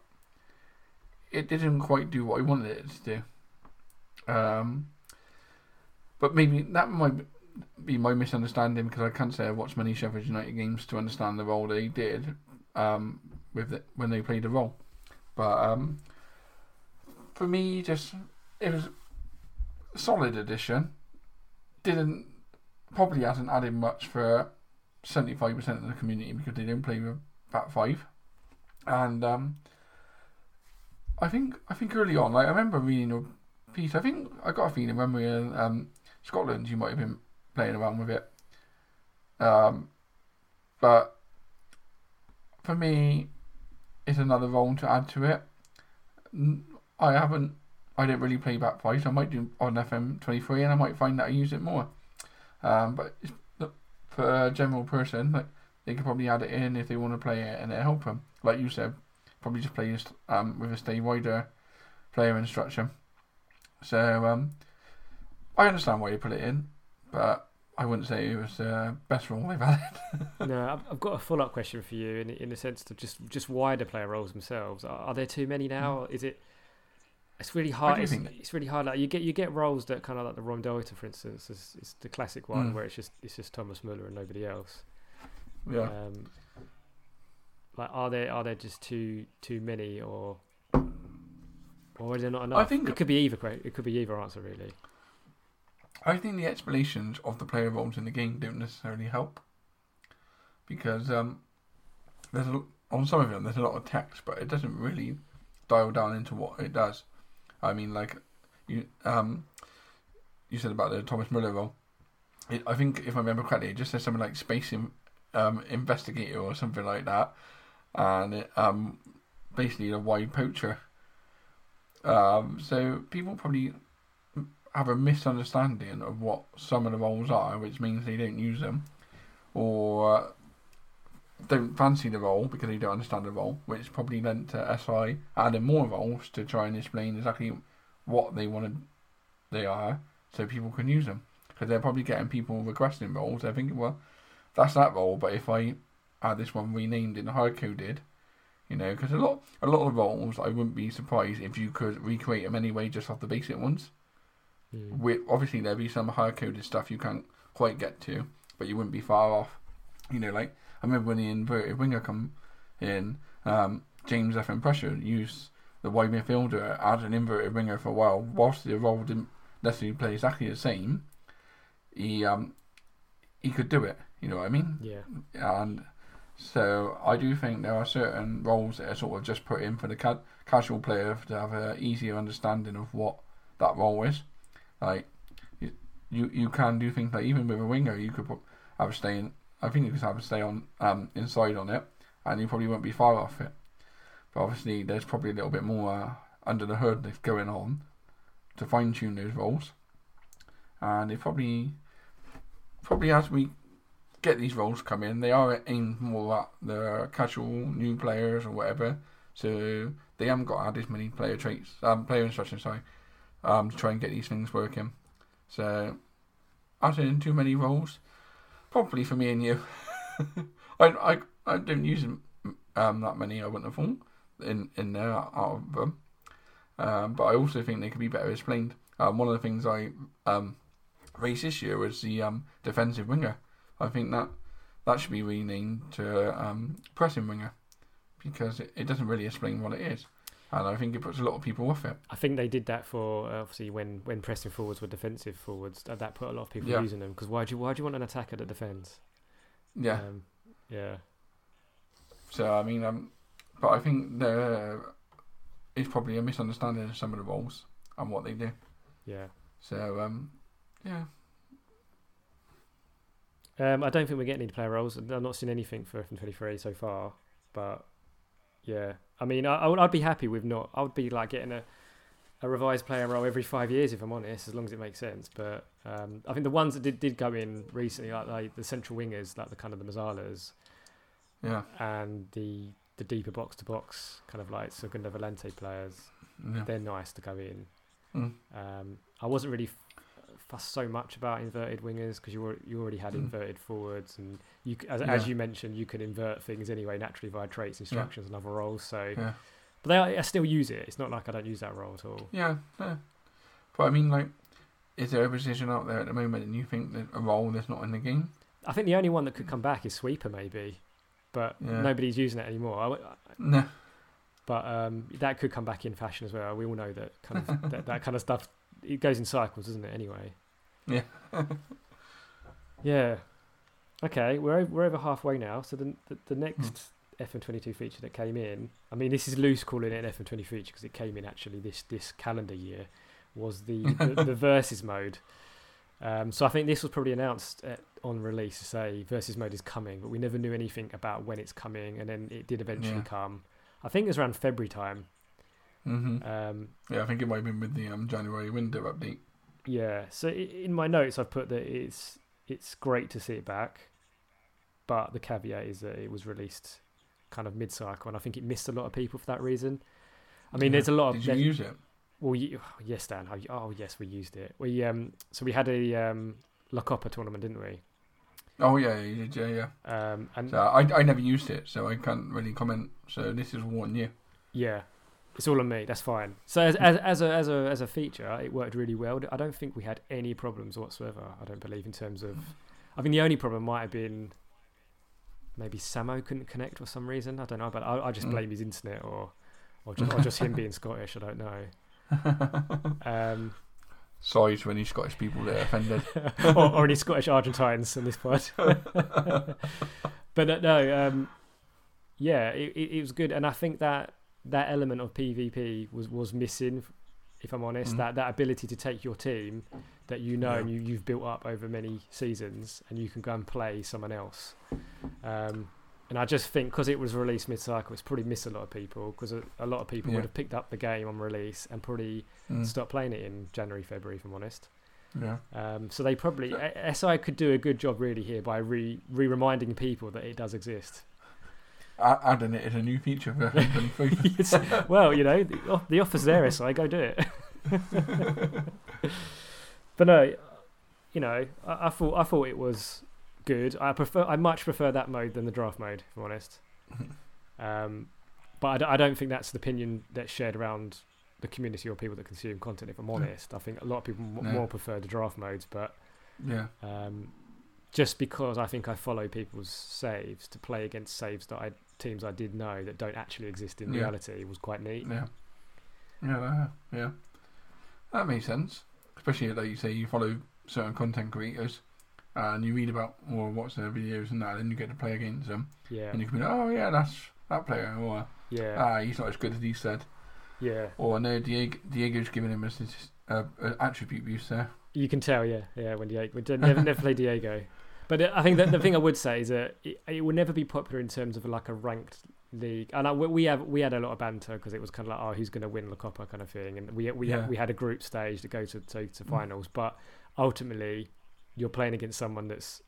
it didn't quite do what I wanted it to do. Um, but maybe that might be my misunderstanding, because I can't say I watched many Sheffield United games to understand the role they did um, with the, when they played the role. But um, for me, just it was a solid addition. Didn't probably hasn't added much for seventy-five percent of the community, because they didn't play with back five. And um, I think I think early on, like I remember reading a piece. I think I got a feeling when we were in um, Scotland, you might have been playing around with it. Um, but for me, it's another role to add to it. I haven't, I don't really play back five. So I might do on F M twenty-three, and I might find that I use it more. Um, but it's, for a general person, like they could probably add it in if they want to play it, and it'll help them. Like you said, probably just play um, with a stay wider player instruction. So um, I understand why you put it in, but I wouldn't say it was the uh, best role I've had. No, I've got a follow-up question for you in in the sense of just just wider player roles themselves. Are, are there too many now? Is it? It's really hard. It's, it's really hard. Like you get you get roles that kind of like the Ron Delta, for instance, is, is the classic one mm. where it's just it's just Thomas Müller and nobody else. Yeah. Um, Like, are there are there just too too many, or Or is there not enough? I think it could be either. It could be either answer, really. I think the explanations of the player roles in the game don't necessarily help, because um, there's a, on some of them there's a lot of text, but it doesn't really dial down into what it does. I mean, like you um, you said about the Thomas Müller role. It, I think if I remember correctly, it just says something like space in, um, investigator or something like that, and it, um, basically a wide poacher. Um, so people probably have a misunderstanding of what some of the roles are, which means they don't use them, or don't fancy the role because they don't understand the role, which probably led to S I adding more roles to try and explain exactly what they wanted they are, so people can use them. Because they're probably getting people requesting roles. They're thinking, well, that's that role, but if I had this one renamed and hard coded, you know, because a lot, a lot of roles, I wouldn't be surprised if you could recreate them anyway, just off the basic ones. Mm. With, obviously, there'd be some hard-coded stuff you can't quite get to, but you wouldn't be far off. You know, like I remember when the inverted winger come in, um, James F and Pressure used the wide midfielder as an inverted winger for a while. Whilst the role didn't necessarily play exactly the same, he um he could do it. You know what I mean? Yeah. And so I do think there are certain roles that are sort of just put in for the ca- casual player to have an easier understanding of what that role is. Like, you you, you can do things like, even with a winger, you could put, have a stay in, I think you could have a stay on um inside on it, and you probably won't be far off it. But obviously there's probably a little bit more uh, under the hood that's going on to fine tune those roles. And it probably, probably as we get these roles come in, they are aimed more at the casual new players or whatever. So they haven't got to add as many player traits, um, player instructions, sorry, um, to try and get these things working. So adding too many roles, probably for me and you. I, I I don't use um that many. I wouldn't have thought in in there out of them. Um, but I also think they could be better explained. Um, one of the things I um. race this year was the um, defensive winger. I think that that should be renamed to um, pressing winger, because it, it doesn't really explain what it is, and I think it puts a lot of people off it. I think they did that for uh, obviously when, when pressing forwards were defensive forwards, that, that put a lot of people yeah. using them, because why do you why do you want an attacker that defends? Yeah, um, yeah. So I mean, um, but I think there is probably a misunderstanding of some of the roles and what they do. Yeah. So um. Yeah. Um, I don't think we're getting any player roles. I've not seen anything for F M twenty-three so far, but yeah, I mean, I, I would, I'd be happy with not. I would be like getting a, a revised player role every five years if I'm honest, as long as it makes sense. But um, I think the ones that did, did go in recently, like, like the central wingers, like the kind of the Mazzalas, yeah, and the the deeper box to box kind of like Segundo Volante players, yeah. They're nice to go in. Mm. Um, I wasn't really. Fuss so much about inverted wingers because you you already had mm. inverted forwards, and you as, yeah. as you mentioned, you can invert things anyway naturally via traits, instructions, yeah. and other roles. So, yeah. but they are, I still use it. It's not like I don't use that role at all. Yeah, yeah. But I mean, like, is there a position out there at the moment, and you think that a role that's not in the game? I think the only one that could come back is sweeper, maybe, but yeah. nobody's using it anymore. I, I, no. But um, that could come back in fashion as well. We all know that kind of that, that kind of stuff. It goes in cycles, doesn't it? Anyway. Yeah. yeah. Okay, we're over, we're over halfway now. So the the, the next mm. F M twenty-two feature that came in, I mean, this is loose calling it an F M twenty-two feature because it came in actually this this calendar year, was the the, the versus mode. Um, so I think this was probably announced at, on release to say versus mode is coming, but we never knew anything about when it's coming, and then it did eventually yeah. come. I think it was around February time. Mm-hmm. Um, yeah, I think it might have been with the um, January window update. Yeah, so in my notes I've put that it's it's great to see it back, but the caveat is that it was released kind of mid-cycle, and I think it missed a lot of people for that reason. I mean, yeah. there's a lot of... Did you there, use it? Well, you, oh, yes, Dan. Oh, yes, we used it. We um, so we had a um, La Copa tournament, didn't we? Oh, yeah, you did, yeah, yeah. Um, and so I, I never used it, so I can't really comment. So this is one year. Yeah. It's all on me. That's fine. So as as as a as a as a feature, it worked really well. I don't think we had any problems whatsoever. I don't believe in terms of. I think the only problem might have been maybe Samo couldn't connect for some reason. I don't know, but I, I just blame his internet or or just, or just him being Scottish. I don't know. Um, Sorry to any Scottish people that are offended. or, or any Scottish Argentines in this part. But uh, no, um, yeah, it, it, it was good. And I think that that element of P V P was, was missing, if I'm honest. Mm. That, that ability to take your team that you know yeah. and you, you've built up over many seasons and you can go and play someone else. Um, and I just think because it was released mid-cycle, it's probably missed a lot of people because a, a lot of people yeah. would have picked up the game on release and probably mm. stopped playing it in January, February, if I'm honest. Yeah. Um, so they probably... Yeah. S I could do a good job really here by re, re-reminding people that it does exist. Adding it as a new feature for F M twenty-three. Well, you know, the, the offer's there, S I, go do it. But no, you know, I, I thought I thought it was good. I prefer, I much prefer that mode than the draft mode, if I'm honest. Um, but I, d- I don't think that's the opinion that's shared around the community or people that consume content. If I'm honest, I think a lot of people m- yeah. more prefer the draft modes. But yeah, um, just because I think I follow people's saves to play against saves that I teams I did know that don't actually exist in yeah. reality was quite neat. Yeah, yeah, yeah. That makes sense. Especially like you say, you follow certain content creators uh, and you read about or well, watch their videos and that, and then you get to play against them. Yeah. And you can be like, oh yeah, that's that player, or yeah, ah, he's not as good as he said. Yeah. Or no, Diego, Diego's giving him a uh, attribute boost there. You can tell, yeah, yeah. When Diego, we never, never play Diego. But I think that the thing I would say is that it, it will never be popular in terms of like a ranked league. And I, we have we had a lot of banter because it was kind of like, oh, who's going to win La Copa kind of thing. And we we yeah. we had a group stage to go to to, to finals. Mm. But ultimately, you're playing against someone that's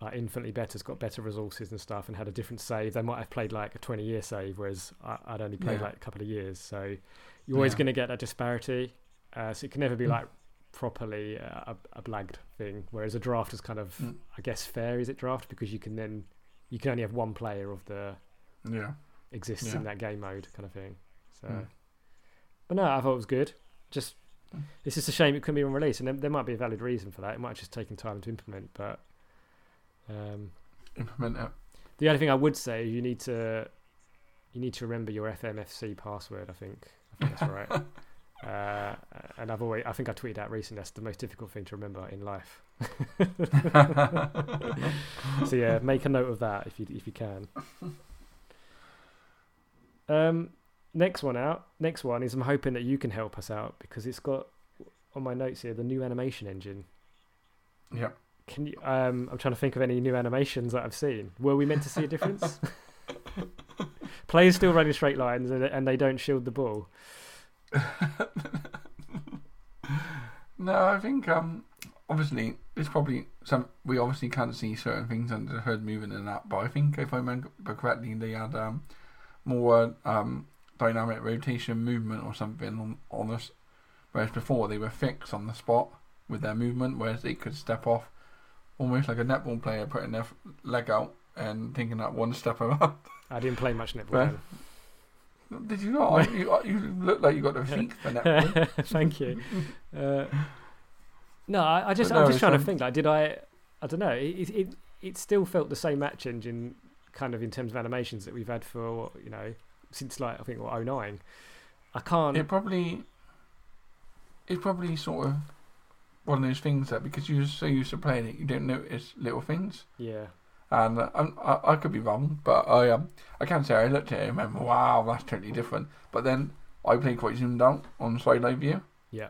like infinitely better, has got better resources and stuff, and had a different save. They might have played like a twenty-year save, whereas I, I'd only played yeah. like a couple of years. So you're always yeah. going to get that disparity. Uh, so it can never be mm. like properly uh, a, a blagged thing, whereas a draft is kind of mm. I guess fair. Is it draft? Because you can then you can only have one player of the yeah exists yeah. in that game mode kind of thing. So mm. but no, I thought it was good. Just mm. it's just a shame it couldn't be on release, and there, there might be a valid reason for that. It might have just taken time to implement, but um implement it. The only thing I would say is you need to you need to remember your F M F C password. I think I think that's right. Uh, and I've always, I think I tweeted out recently, that's the most difficult thing to remember in life. So yeah, make a note of that if you if you can. Um, next one out. Next one is I'm hoping that you can help us out because it's got on my notes here the new animation engine. Yeah. Can you? Um, I'm trying to think of any new animations that I've seen. Were we meant to see a difference? Players still running straight lines and, and they don't shield the ball. No, I think um, obviously it's probably some. We obviously can't see certain things under the hood moving and that, but I think if I remember correctly, they had um, more um, dynamic rotation movement or something on, on this, whereas before they were fixed on the spot with their movement, whereas they could step off almost like a netball player putting their leg out and thinking that one step up. I didn't play much netball. But, did you not? you, you look like you got a feet for that. Thank you. Uh, no, I, I just no, I'm just trying some... to think. Like, did I? I don't know. It, it it still felt the same match engine, kind of in terms of animations that we've had for you know since like I think what oh nine. I can't. It probably. It's probably sort of one of those things that because you're so used to playing it, you don't notice little things. Yeah. And I'm, I, I could be wrong, but I um I can't say I looked at it and went, wow, that's totally different. But then I played quite zoomed out on sideline view. Yeah.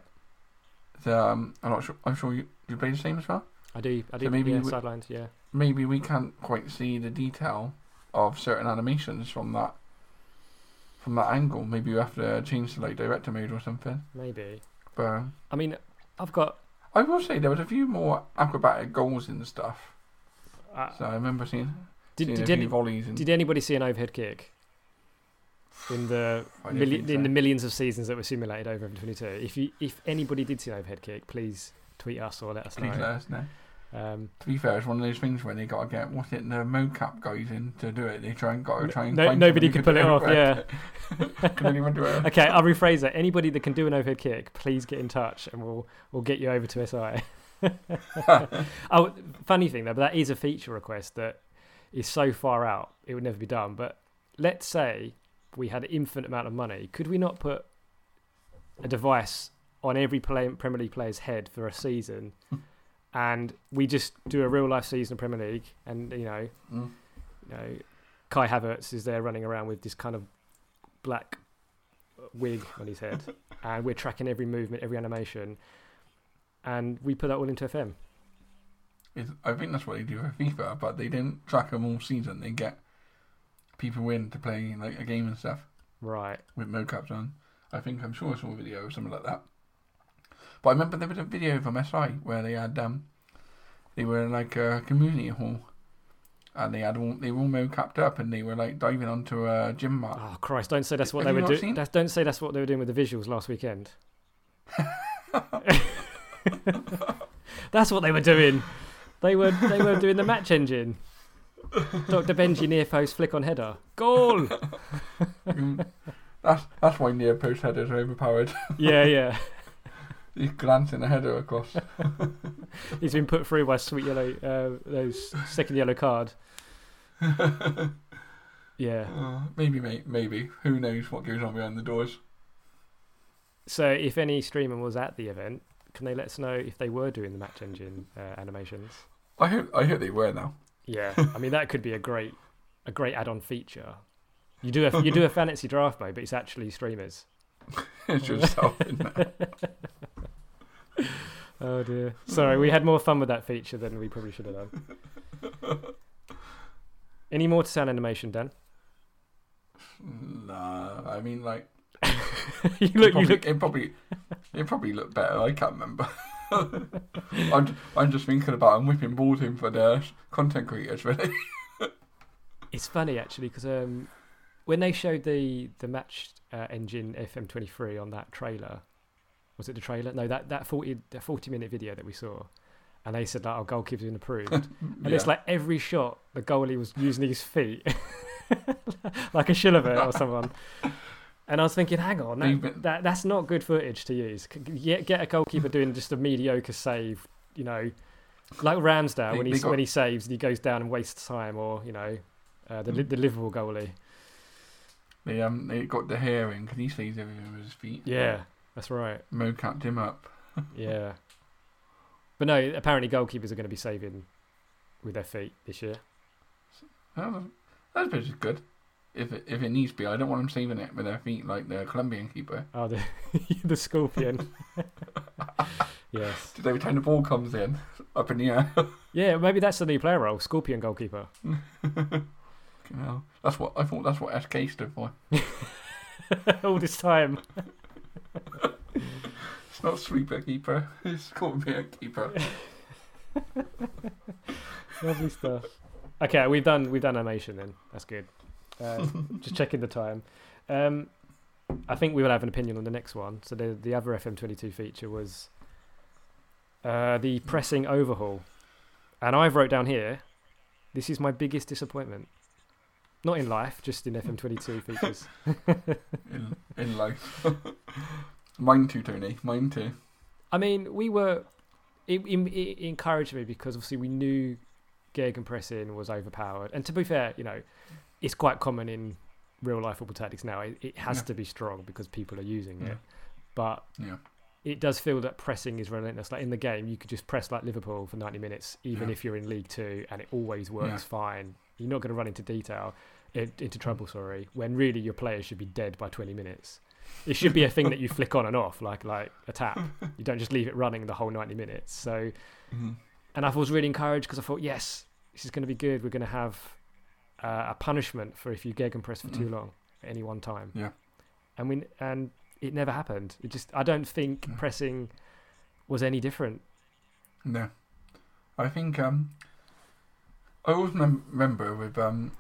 So, um, I'm not sure. I'm sure you you play the same as well. I do. I do. So maybe yeah, we, sidelines. Yeah. Maybe we can't quite see the detail of certain animations from that from that angle. Maybe you have to change to like director mode or something. Maybe. But I mean, I've got. I will say there was a few more acrobatic goals and stuff. So I remember seeing, did, seeing did, a few did, volleys. And... Did anybody see an overhead kick in the milli- so. in the millions of seasons that were simulated over F M twenty-two? If you if anybody did see an overhead kick, please tweet us or let us please know. Please let us know. Um, to be fair, it's one of those things where they got to get what's it the mocap guys in to do it. They try and got to try and no, find nobody can pull it off. Yeah. Can anyone do it? Okay, I'll rephrase that. Anybody that can do an overhead kick, please get in touch and we'll we'll get you over to S I. Oh, funny thing though, but that is a feature request that is so far out it would never be done. But let's say we had an infinite amount of money, could we not put a device on every play, Premier League player's head for a season, and we just do a real life season of Premier League, and you know, mm. you know, Kai Havertz is there running around with this kind of black wig on his head, and we're tracking every movement, every animation, and we put that all into F M. It's, I think that's what they do for FIFA, but they didn't track them all season. They get people in to play like a game and stuff, right? With mocaps on. I think I'm sure I saw a video or something like that. But I remember there was a video from S I where they had um, they were in like a community hall, and they had all, they were all mocapped up, and they were like diving onto a gym mat. Oh Christ! Don't say that's what Have they were doing. Don't say that's what they were doing with the visuals last weekend. That's what they were doing. They were they were doing the match engine. Doctor Benji near post flick on header goal. That's that's why near post headers are overpowered. Yeah, yeah. He's glancing a header across. He's been put through by sweet yellow, uh, those second yellow card. Yeah. Uh, maybe, mate. Maybe. Who knows what goes on behind the doors? So, if any streamer was at the event, can they let us know if they were doing the match engine uh, animations? I hope. I hope they were now. Yeah. I mean, that could be a great, a great add-on feature. You do a you do a fantasy draft, mate, but it's actually streamers. It's yourself, isn't it? Oh dear. Sorry, we had more fun with that feature than we probably should have done. Any more to sound animation, Dan? Nah, I mean, like you look, it probably, you look... it probably, it probably looked better. I can't remember. I'm, I'm just thinking about I'm whipping balls in for the content creators, really. It's funny actually because um, when they showed the the match uh, engine F M twenty-three on that trailer. Was it the trailer? No, that that forty that forty minute video that we saw, and they said that like, our goalkeeper's been approved, and yeah. It's like every shot the goalie was using his feet, like a Shilivert or someone. And I was thinking, hang on, that, been... that that's not good footage to use. Get get a goalkeeper doing just a mediocre save, you know, like Ramsdale they, when he got... when he saves and he goes down and wastes time, or you know, uh, the mm. the Liverpool goalie. They um they got the hair in because he saves everything with his feet. Yeah. That's right. Mo capped him up. Yeah. But no, apparently goalkeepers are going to be saving with their feet this year. Well, that's pretty good. If it, if it needs to be. I don't want them saving it with their feet like the Colombian keeper. Oh, the, the scorpion. Yes. Did every time the ball comes in, up in the air. Yeah, maybe that's the new player role, scorpion goalkeeper. Well, that's what I thought that's what S K stood for. All this time. It's not sweeper keeper, it's scorpion keeper. Lovely stuff. Okay, we've done we've done animation then. That's good. Uh, just checking the time. Um, I think we will have an opinion on the next one. So the the other F M twenty-two feature was uh, the pressing overhaul, and I've wrote down here, this is my biggest disappointment. Not in life, just in F M twenty-two features. in, in life. Mine too, Tony. Mine too. I mean, we were... It, it, it encouraged me because obviously we knew gear compressing was overpowered. And to be fair, you know, it's quite common in real-life football tactics now. It, it has yeah. to be strong because people are using yeah. it. But yeah. it does feel that pressing is relentless. Like in the game, you could just press like Liverpool for ninety minutes, even yeah. if you're in League Two, and it always works yeah. fine. You're not going to run into detail, into trouble, sorry, when really your players should be dead by twenty minutes. It should be a thing that you flick on and off, like like a tap. You don't just leave it running the whole ninety minutes. So, mm-hmm. And I was really encouraged because I thought, yes, this is going to be good. We're going to have uh, a punishment for if you gegenpress for mm-hmm. too long at any one time. Yeah. And we and it never happened. It just I don't think no. pressing was any different. No, I think um. I always remember with um,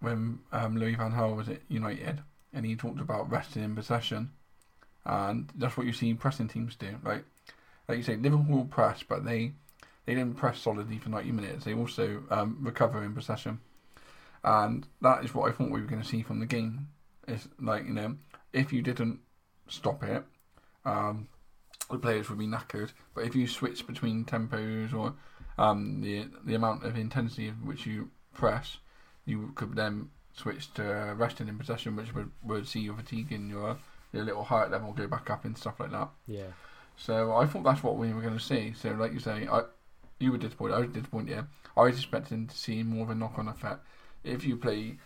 when um, Louis van Gaal was at United and he talked about resting in possession, and that's what you see pressing teams do. Like, like you say, Liverpool press, but they they didn't press solidly for ninety minutes. They also um, recover in possession, and that is what I thought we were going to see from the game. It's like, you know, if you didn't stop it, um, the players would be knackered. But if you switch between tempos or Um, the the amount of intensity which you press, you could then switch to resting in possession, which would, would see you fatiguing your a little higher level, go back up and stuff like that. Yeah. So I thought that's what we were going to see. So like you say, I, you were disappointed. I was disappointed. Yeah. I was expecting to see more of a knock-on effect. If you play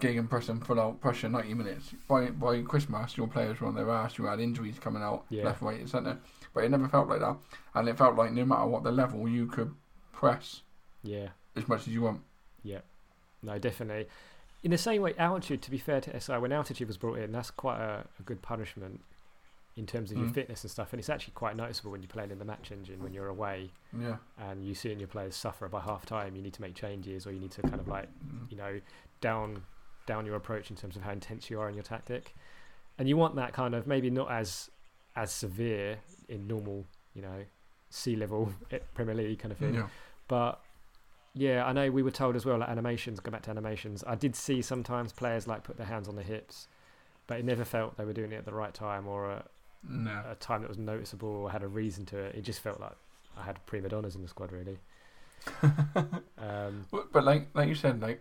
gegenpressing and full out pressure ninety minutes, by by Christmas your players were on their ass. You had injuries coming out yeah. left, right, and centre. But it never felt like that, and it felt like no matter what the level, you could press. Yeah. As much as you want. Yeah. No, definitely. In the same way, altitude, to be fair to S I, when altitude was brought in, that's quite a, a good punishment in terms of mm. your fitness and stuff. And it's actually quite noticeable when you're playing in the match engine, when you're away. Yeah. And you seeing your players suffer by half time, you need to make changes, or you need to kind of like, mm. you know, down down your approach in terms of how intense you are in your tactic. And you want that kind of, maybe not as as severe in normal, you know, C-level Premier League kind of thing. Yeah. But... yeah, I know we were told as well, like animations, go back to animations. I did see sometimes players like put their hands on their hips, but it never felt they were doing it at the right time or a, no. a time that was noticeable or had a reason to it. It just felt like I had prima donnas in the squad, really. um, but like like you said, like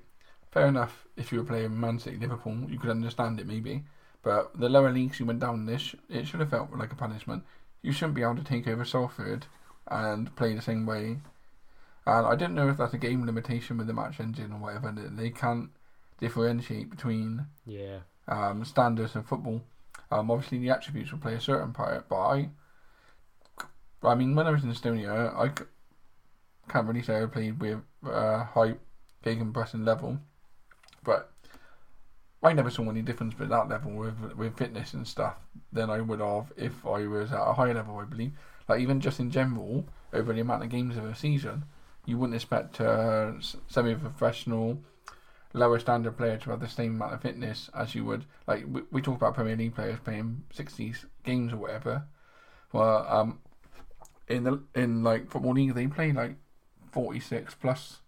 fair enough, if you were playing Man City, Liverpool, you could understand it maybe, but the lower leagues you went down this, it should have felt like a punishment. You shouldn't be able to take over Salford and play the same way. And I don't know if that's a game limitation with the match engine or whatever. They can't differentiate between yeah. um, standards and football. Um, obviously, the attributes will play a certain part. But I, I mean, when I was in Estonia, I c- can't really say I played with uh, high gegenpressing level. But I never saw any difference at that level with with fitness and stuff than I would have if I was at a high level, I believe. Like, even just in general, over the amount of games of a season... you wouldn't expect a semi-professional, lower standard player to have the same amount of fitness as you would. Like we, we talk about Premier League players playing sixty games or whatever. Well, um, in the in like football league they play like forty-six plus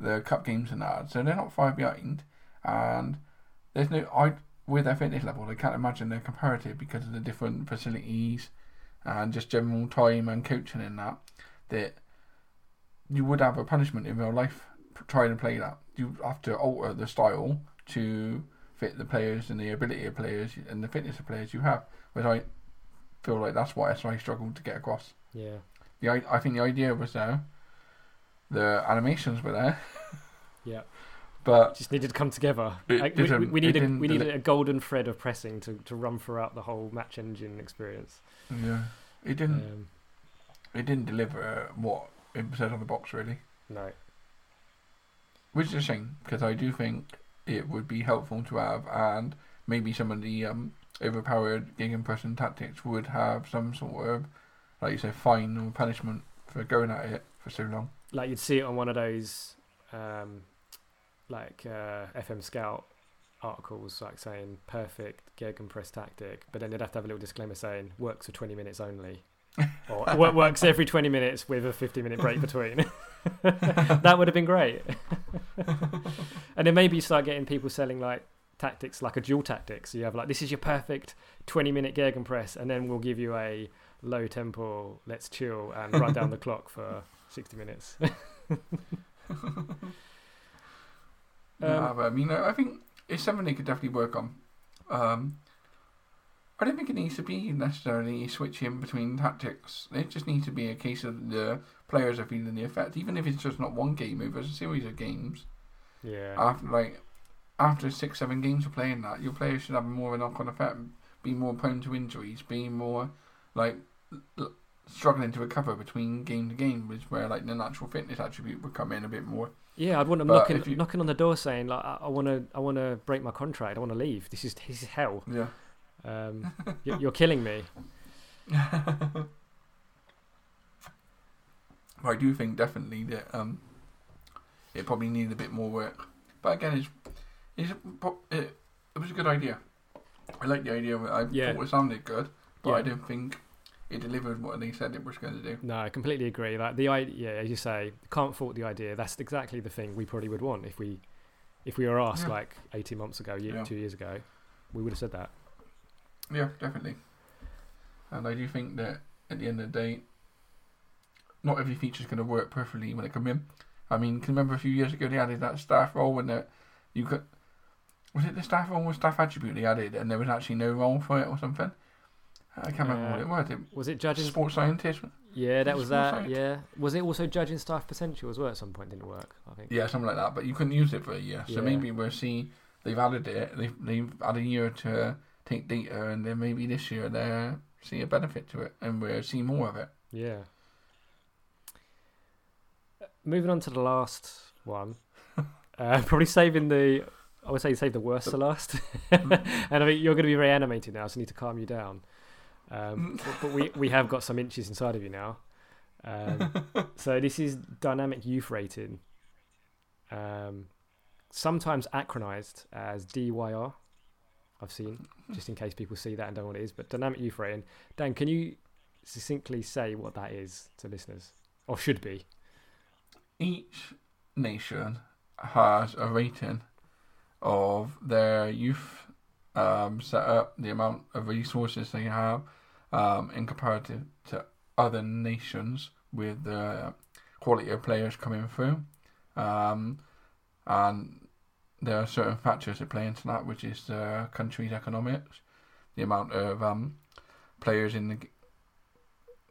the cup games and that, so they're not far behind. And there's no I with their fitness level, I can't imagine they're comparative because of the different facilities and just general time and coaching and that. That you would have a punishment in real life trying to play that. You have to alter the style to fit the players and the ability of players and the fitness of players you have, which I feel like that's what S I struggled to get across. Yeah. The I think the idea was there. The animations were there. Yeah. But... it just needed to come together. Like, we, we, we needed, a, we needed a golden thread of pressing to, to run throughout the whole match engine experience. Yeah. It didn't... Um, it didn't deliver what... it said on the box, really. No. Which is a shame, because I do think it would be helpful to have, and maybe some of the um, overpowered gegenpressing tactics would have some sort of, like you say, fine or punishment for going at it for so long. Like you'd see it on one of those, um, like uh, F M Scout articles, like saying perfect gegenpress tactic, but then they'd have to have a little disclaimer saying works for twenty minutes only. Or it works every twenty minutes with a fifty minute break between. That would have been great. And then maybe you start getting people selling like tactics, like a dual tactic. So you have like, this is your perfect twenty minute gegenpress, and then we'll give you a low tempo, let's chill and run down the clock for sixty minutes. um, nah, but I mean, I think it's something they could definitely work on. Um, I don't think it needs to be necessarily switching between tactics. It just needs to be a case of the players are feeling the effect, even if it's just not one game over a series of games. Yeah. After like after six, seven games of playing that, your players should have more of a knock-on effect, be more prone to injuries, be more like l- struggling to recover between game to game, which where like the natural fitness attribute would come in a bit more. Yeah, I'd want them knocking, you... knocking on the door saying like, I want to, I want to break my contract, I want to leave. This is this is hell. Yeah. Um, you're killing me. I do think definitely that um, it probably needed a bit more work. But again, it's, it's it, it was a good idea. I like the idea. I yeah. thought it sounded good, but yeah. I don't think it delivered what they said it was going to do. No, I completely agree. Like the idea, yeah, as you say, can't fault the idea. That's exactly the thing we probably would want if we if we were asked yeah. like eighteen months ago, year, yeah. two years ago, we would have said that. Yeah, definitely. And I do think that at the end of the day, not every feature is going to work perfectly when it comes in. I mean, can you remember a few years ago they added that staff role when you could Was it the staff or was staff attribute they added and there was actually no role for it or something? I can't remember uh, what it was. It was it judging sports scientist? Yeah, that was that. Scientist? Yeah, was it also judging staff potential as well? At some point, didn't work. I think. Yeah, something like that. But you couldn't use it for a year, so yeah. Maybe we'll see. They've added it. They've they've added a year to take data, and then maybe this year they'll see a benefit to it, and we'll see more of it. Yeah. Moving on to the last one, uh, probably saving the. I would say you saved the worst to last. And I mean, you're going to be very animated now, so I need to calm you down. Um, but, but we, we have got some inches inside of you now. Um, so this is dynamic youth rating. Um, sometimes acronized as D Y R, I've seen, just in case people see that and don't know what it is. But dynamic youth rating. Dan, can you succinctly say what that is to listeners? Or should be? Each nation has a rating of their youth um, set up, the amount of resources they have um, in comparative to other nations with the uh, quality of players coming through. Um, and there are certain factors that play into that, which is the country's economics, the amount of um, players in the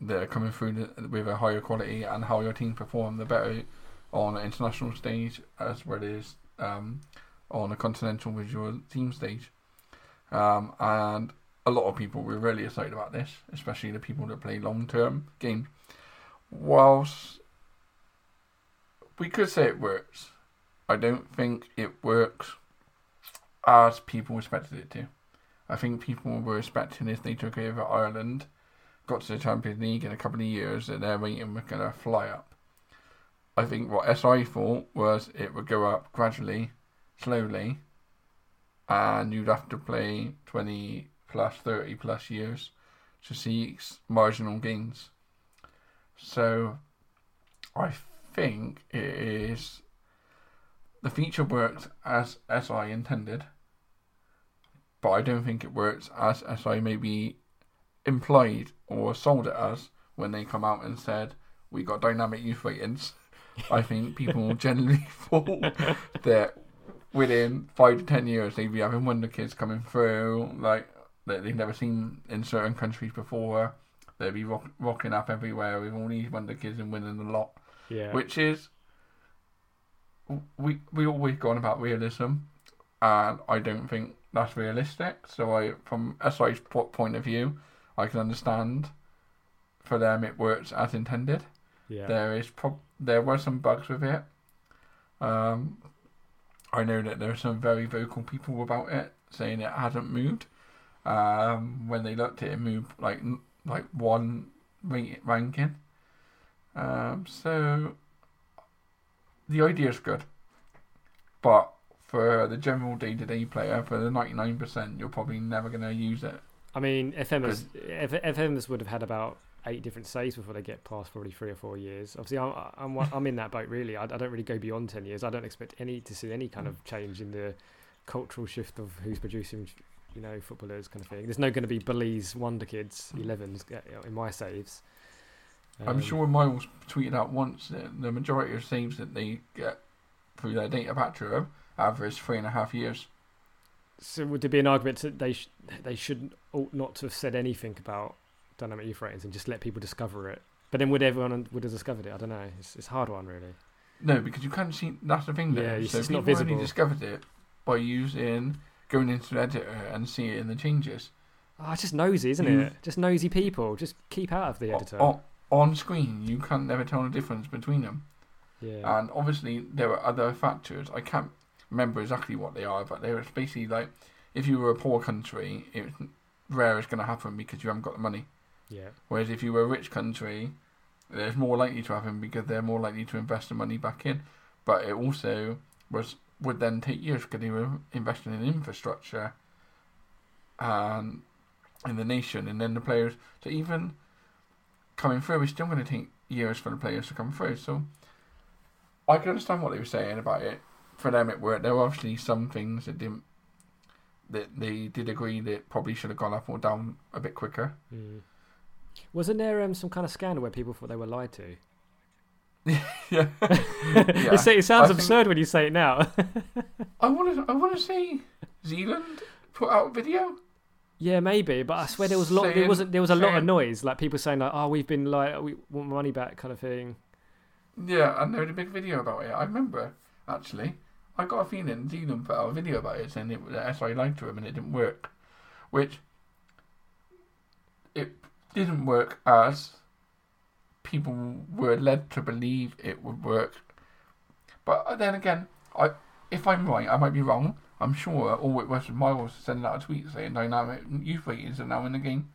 that are coming through the, with a higher quality, and how your team perform, the better on an international stage as well as um, on a continental with your team stage. Um, and a lot of people were really excited about this, especially the people that play long-term games. Whilst we could say it works, I don't think it works as people expected it to. I think people were expecting if they took over Ireland, got to the Champions League in a couple of years, that their rating was going to fly up. I think what S I thought was it would go up gradually, slowly, and you'd have to play twenty plus, thirty plus years to see marginal gains. So I think it is, the feature worked as S I intended, but I don't think it works as S I maybe implied or sold it as when they come out and said, we got dynamic youth ratings. I think people generally thought that within five to ten years, they'd be having wonder kids coming through, like that they've never seen in certain countries before. They'd be rock, rocking up everywhere with all these wonder kids and winning the lot. Yeah, which is we we always go on about realism, and I don't think that's realistic. So I, from S I's point of view, I can understand for them it works as intended. Yeah, there is pro- there were some bugs with it. Um. I know that there are some very vocal people about it, saying it hasn't moved. Um, when they looked at it, it moved like like one ranking. Um, so the idea is good, but for the general day-to-day player, for the ninety-nine percent, you're probably never going to use it. I mean, F Ms F Ms would have had about eight different saves before they get past probably three or four years. Obviously, I'm I'm, I'm in that boat really. I, I don't really go beyond ten years. I don't expect any to see any kind of change in the cultural shift of who's producing, you know, footballers kind of thing. There's no going to be Belize wonder kids elevens in my saves. Um, I'm sure Miles tweeted out once that the majority of saves that they get through their data back to them average three and a half years. So would there be an argument that they sh- they should ought not to have said anything about dynamic youth ratings and just let people discover it? But then would everyone would have discovered it? I don't know. It's it's a hard one really. No, because you can't see, that's the thing. Yeah, it's so people not visible. Only discovered it by using going into the editor and seeing the changes. Ah, oh, it's just nosy, isn't mm. it? Just nosy people. Just keep out of the editor. O- o- on screen, you can't never tell the difference between them. Yeah. And obviously there are other factors. I can't remember exactly what they are, but they're basically like if you were a poor country, it's rare it's going to happen because you haven't got the money. Yeah. Whereas if you were a rich country, it's more likely to happen because they're more likely to invest the money back in. But it also was would then take years because they were investing in infrastructure and in the nation and then the players. So even coming through, it's still going to take years for the players to come through. So I can understand what they were saying about it. For them it worked. There were obviously some things that didn't, that they did agree that probably should have gone up or down a bit quicker. Mm. Wasn't there um, some kind of scandal where people thought they were lied to? yeah, yeah. It sounds I absurd think... when you say it now. I want to. I want to say Zealand put out a video? Yeah, maybe, but I swear there was a lot. Saying, there wasn't. There was a saying, lot of noise, like people saying, like, "Oh, we've been like, we want money back," kind of thing. Yeah, and there was a big video about it. I remember actually. I got a feeling Zealand put out a video about it, saying it was S I lied to him and it didn't work, which it didn't work as people were led to believe it would work. But then again, I if I'm right, I might be wrong. I'm sure all it was was Miles sending out a tweet saying dynamic youth ratings are now in the game.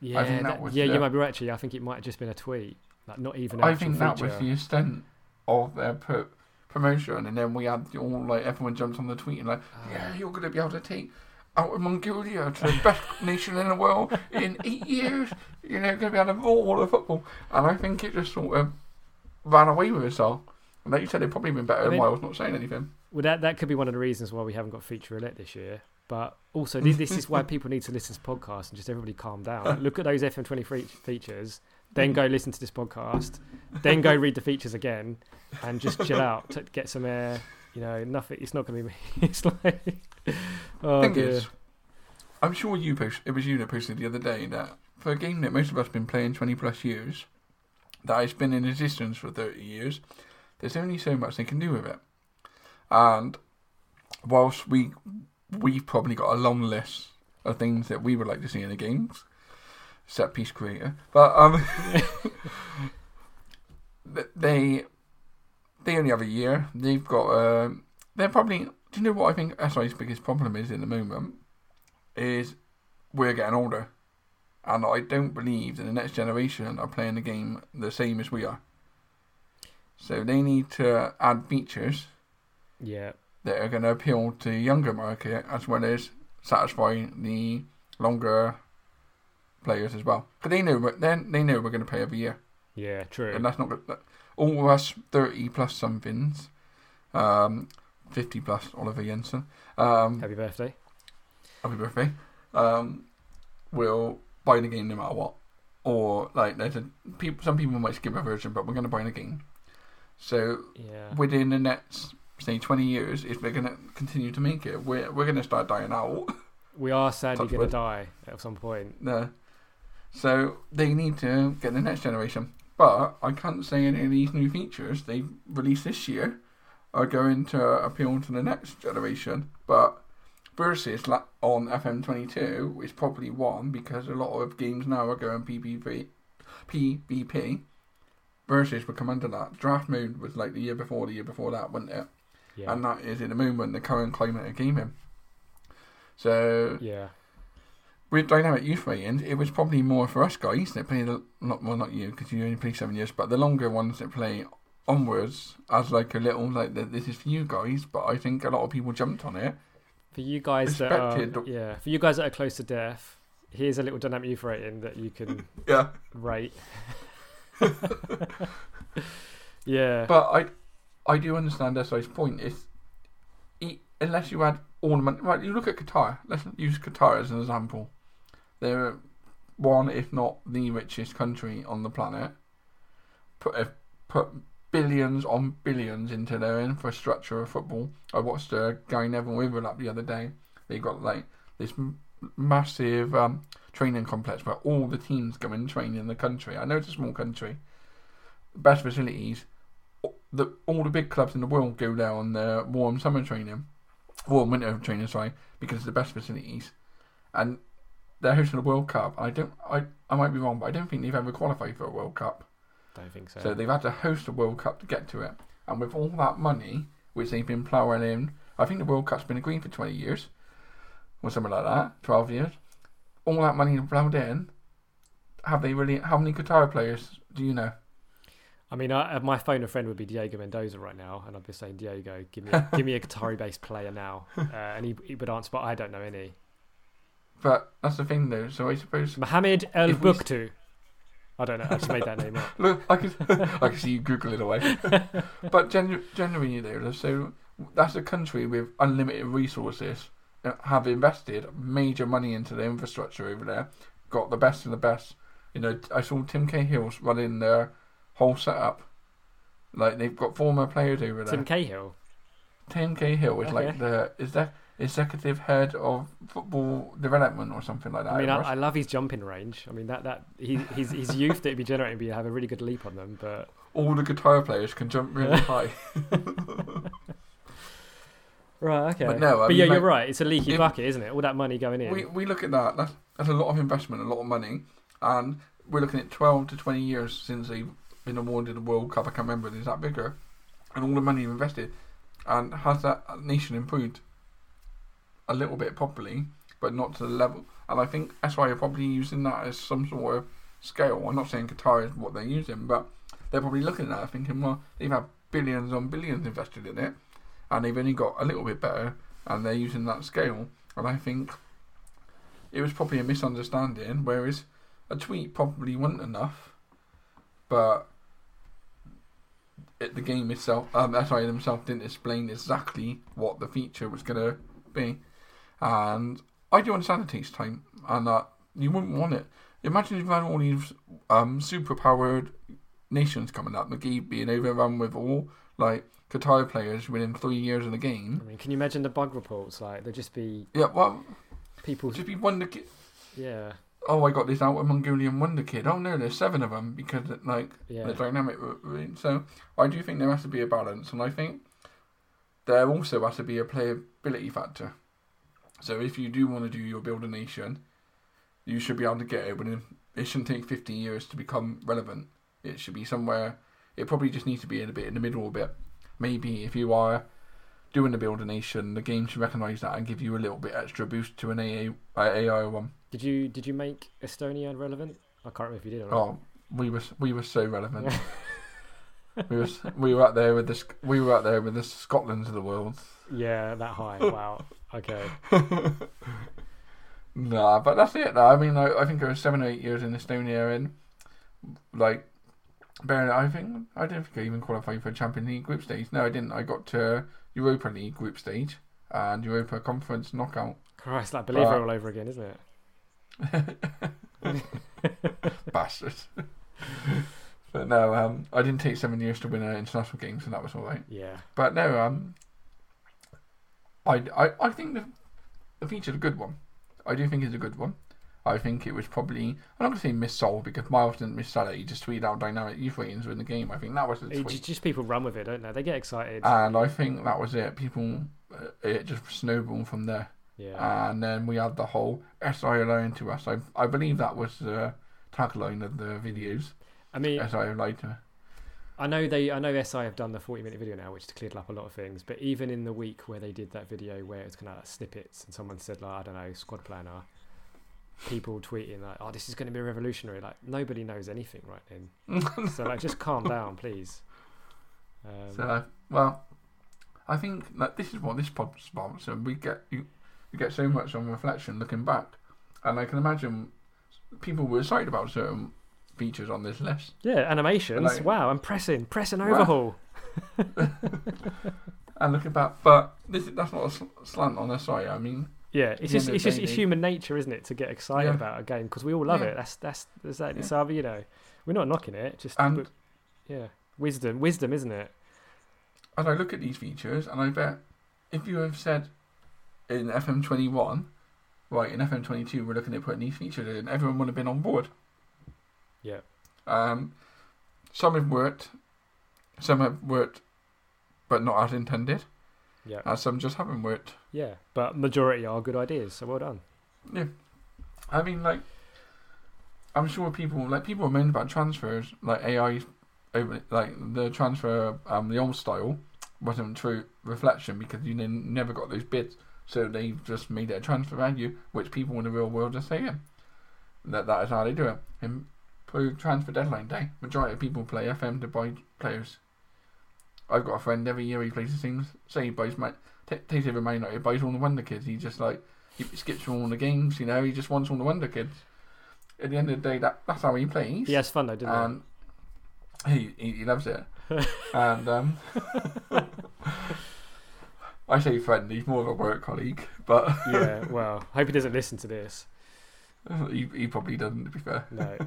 Yeah, I think that, that was yeah, the, you might be right. Actually, I think it might have just been a tweet, like not even. I think that feature. was the extent of their pro- promotion, and then we had all like everyone jumped on the tweet and like, oh. yeah, you're going to be able to take out of Mongolia to the best nation in the world in eight years. You know, going to be able to roll all the football, and I think it just sort of ran away with itself. And like you said, it'd probably been better I mean, than Miles not saying anything. Well, that, that could be one of the reasons why we haven't got featurette this year. But also, this is why people need to listen to podcasts and just everybody calm down. Look at those F M twenty-three features, then go listen to this podcast, then go read the features again, and just chill out, to get some air. You know, nothing. It's not going to be me. It's like, oh Thing dear. Is, I'm sure you post. It was you that posted the other day that for a game that most of us have been playing twenty plus years, that has been in existence for thirty years. There's only so much they can do with it. And whilst we we've probably got a long list of things that we would like to see in the games, set piece creator, but um, they they only have a year. They've got uh, they're probably. Do you know what I think S I's biggest problem is at the moment? Is we're getting older, and I don't believe that the next generation are playing the game the same as we are. So they need to add features. Yeah, that are going to appeal to the younger market as well as satisfy the longer players as well. Because they know, then they know we're going to play every year. Yeah, true. And that's not all of us thirty plus somethings, um, fifty plus Oliver Jensen. Um, happy birthday! Happy birthday! Um, will buy the game no matter what, or like there's a, people. Some people might skip a version, but we're going to buy the game. So yeah. Within the next. Say twenty years. If we're gonna continue to make it, we're we're gonna start dying out. We are sadly gonna wood. die at some point. No, so they need to get the next generation. But I can't say any of these new features they released this year are going to appeal to the next generation. But versus on F M twenty-two, which probably won because a lot of games now are going P V P. Versus would come under that. Draft mode was like the year before, the year before that, wasn't it? Yeah. And that is, at the moment, the current climate of gaming. So, yeah, with dynamic youth ratings, it was probably more for us guys that played, a, not, well, not you, because you only play seven years, but the longer ones that play onwards as like a little, like, this is for you guys, but I think a lot of people jumped on it. For you guys that are, yeah, for you guys that are close to death, here's a little dynamic youth rating that you can yeah. rate. Yeah. But I... I do understand S I's point. It's, it, unless you add ornament, right? You look at Qatar. Let's use Qatar as an example. They're one, if not the richest country on the planet. Put put billions on billions into their infrastructure of football. I watched a Gary Neville overlap the other day. They got like this massive um, training complex where all the teams go and train in the country. I know it's a small country. Best facilities. The, all the big clubs in the world go there on their warm summer training, warm winter training, sorry, because it's the best facilities, and they're hosting a World Cup. I don't, I, I might be wrong, but I don't think they've ever qualified for a World Cup. Don't think so. So they've had to host a World Cup to get to it, and with all that money which they've been ploughing in, I think the World Cup's been agreed for twenty years, or something like that, twelve years. All that money ploughed in. Have they really? How many Qatar players do you know? I mean, I, my phone a friend would be Diego Mendoza right now, and I'd be saying, Diego, give me give me a Qatari-based player now, uh, and he, he would answer, but I don't know any. But that's the thing, though. So I suppose Mohamed El Buktu. We... I don't know. I just made that name up. Look, I can I can see you Google it away. But gen- generally, though, so that's a country with unlimited resources, have invested major money into the infrastructure over there, got the best of the best. You know, I saw Tim Cahill running there. Whole setup, like they've got former players over there. Tim Cahill. Tim Cahill is okay. like the is that executive head of football development or something like that. I mean, I, I love his jumping range. I mean, that that he, his his youth that he'd be generating, he'd have a really good leap on them. But all the guitar players can jump really high. Right, okay. But, no, but mean, yeah, like, you're right. It's a leaky if, bucket, isn't it? All that money going in. We we look at that. That's, that's a lot of investment, a lot of money, and we're looking at twelve to twenty years since they've been awarded the World Cup. I can't remember. Is that bigger? And all the money invested, and has that nation improved a little bit properly, but not to the level? And I think that's why you're probably using that as some sort of scale. I'm not saying Qatar is what they're using, but they're probably looking at it thinking, well, they've had billions on billions invested in it, and they've only got a little bit better, and they're using that scale. And I think it was probably a misunderstanding, whereas a tweet probably wasn't enough, but it, the game itself, um, that's why themselves didn't explain exactly what the feature was going to be. And I do understand it takes time, and that uh, you wouldn't want it. Imagine if you had all these um, super-powered nations coming up, McGee being overrun with all, like, Qatar players within three years of the game. I mean, can you imagine the bug reports? Like, they'd just be... Yeah, well... People... Just be wonder kid. Yeah. Oh, I got this out of Mongolian wonder kid. Oh, no, there's seven of them because, like, yeah. the dynamic... So, I do think there has to be a balance, and I think there also has to be a playability factor. So, if you do want to do your build a nation, you should be able to get it within... It shouldn't take fifty years to become relevant. It should be somewhere... It probably just needs to be in a bit in the middle a bit. Maybe if you are doing the build a nation, the game should recognise that and give you a little bit extra boost to an A I one. Did you did you make Estonia relevant? I can't remember if you did or not. Oh, we were we were so relevant. we were we were out there with the we were out there with the Scotlands of the world. Yeah, that high. Wow. Okay. Nah, but that's it. Though. I mean, I, I think it was seven or eight years in Estonia, and like. But I think I don't think I even qualified for Champions League group stage. No, I didn't. I got to Europa League group stage and Europa Conference knockout. Christ, that believer all over again, isn't it? Bastards. But no, um, I didn't take seven years to win an international game, so that was all right. Yeah. But no, um, I, I, I think the the feature's a good one. I do think it's a good one. I think it was probably... I'm not going to say missold because Miles didn't missell it. He just tweeted out dynamic youth ratings within the game. I think that was the tweet. It's just people run with it, don't they? They get excited. And I think that was it. People... It just snowballed from there. Yeah. And then we had the whole S I L O into us. I I believe that was the tagline of the videos. I mean... S I L O to... I know they. I know S I have done the forty-minute video now, which has cleared up a lot of things. But even in the week where they did that video where it's kind of like snippets and someone said, like, I don't know, squad planner... People tweeting like, "Oh, this is going to be revolutionary!" Like nobody knows anything right then, so like just calm down, please. Um, so well, I think like this is what this pod sponsor we get. You, you get so much on reflection looking back, and I can imagine people were excited about certain features on this list. Yeah, animations. Like, wow, and pressing, pressing overhaul. Wow. And looking back, but this that's not a slant on their side. I mean. Yeah, it's just it's just it's human nature, isn't it, to get excited yeah. about a game because we all love yeah. it. That's that's that's that. It's yeah. you know, we're not knocking it. Just and, yeah, wisdom, wisdom, isn't it? And I look at these features, and I bet if you have said in F M twenty-one, right, in F M twenty-two, we're looking at putting these features in, everyone would have been on board. Yeah. Um, some have worked, some have worked, but not as intended. Yeah, and some just haven't worked. Yeah, but majority are good ideas, so well done. Yeah, I mean, like, I'm sure people like people are moaning about transfers, like A I, over like the transfer, um, the old style wasn't true reflection because you n- never got those bids, so they just made it a transfer value, which people in the real world are saying that that is how they do it. And through transfer deadline day, majority of people play F M to buy players. I've got a friend, every year he plays the things, say he buys my, t- takes every Man United, he buys all the Wonder Kids, he just like, he skips all the games, you know, he just wants all the Wonder Kids. At the end of the day, that that's how he plays. Yeah, it's fun though, didn't and it? He, he, he loves it. And, um, I say friend, he's more of a work colleague, but. Yeah, well, I hope he doesn't listen to this. He, he probably doesn't, to be fair. No.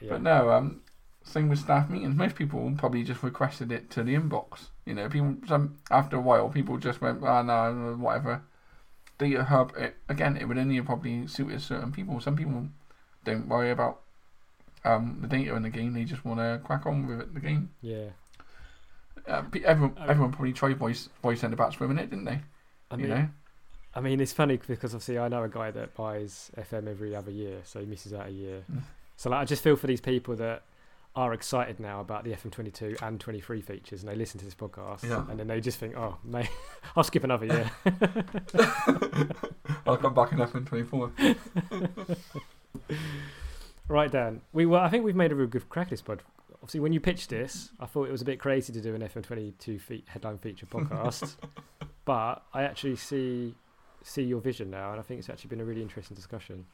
Yeah. But no, um, Same with staff meetings. Most people probably just requested it to the inbox. You know, people. Some after a while, people just went, "Ah, oh, no, whatever." They help it again. It would only probably suit certain people. Some people don't worry about um, the data in the game. They just want to crack on with it, the game. Yeah. Uh, everyone, I mean, everyone probably tried voice voice centre backs for a minute, didn't they? I mean, you know. I mean, it's funny because obviously I know a guy that buys F M every other year, so he misses out a year. So like, I just feel for these people that are excited now about the F M twenty-two and twenty-three features, and they listen to this podcast, yeah. and then they just think, "Oh, mate, I'll skip another year. I'll come back in F M twenty-four." Right, Dan. We were. I think we've made a real good crack at this pod. Obviously, when you pitched this, I thought it was a bit crazy to do an F M twenty-two fe- headline feature podcast, but I actually see see your vision now, and I think it's actually been a really interesting discussion.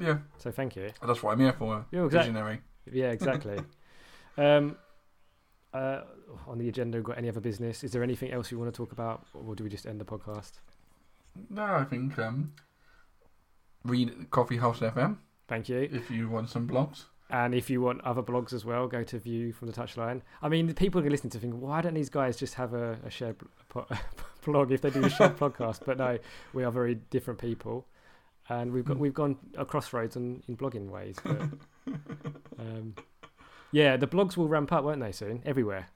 Yeah. So thank you. That's what I'm here for. Yeah, exactly. Visionary. Yeah, exactly. um, uh, on the agenda, we've got any other business? Is there anything else you want to talk about, or do we just end the podcast? No, I think um, read Coffee House F M. Thank you. If you want some blogs. And if you want other blogs as well, go to View from the Touchline. I mean, the people who listen to think, why don't these guys just have a, a shared po- blog if they do a shared podcast? But no, we are very different people. And we've got we've gone a crossroads in, in blogging ways, but um, yeah, the blogs will ramp up, won't they? Soon, everywhere,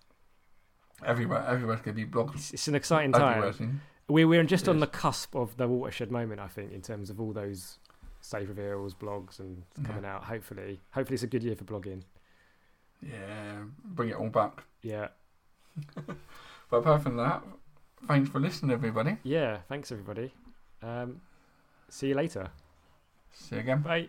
everywhere, everywhere's going to be blogs. It's, it's an exciting time. We're we're just on the cusp of the watershed moment, I think, in terms of all those save reveals, blogs, and coming yeah. out. Hopefully, hopefully, it's a good year for blogging. Yeah, bring it all back. Yeah. But apart from that, thanks for listening, everybody. Yeah, thanks everybody. Um, See you later. See you again. Bye.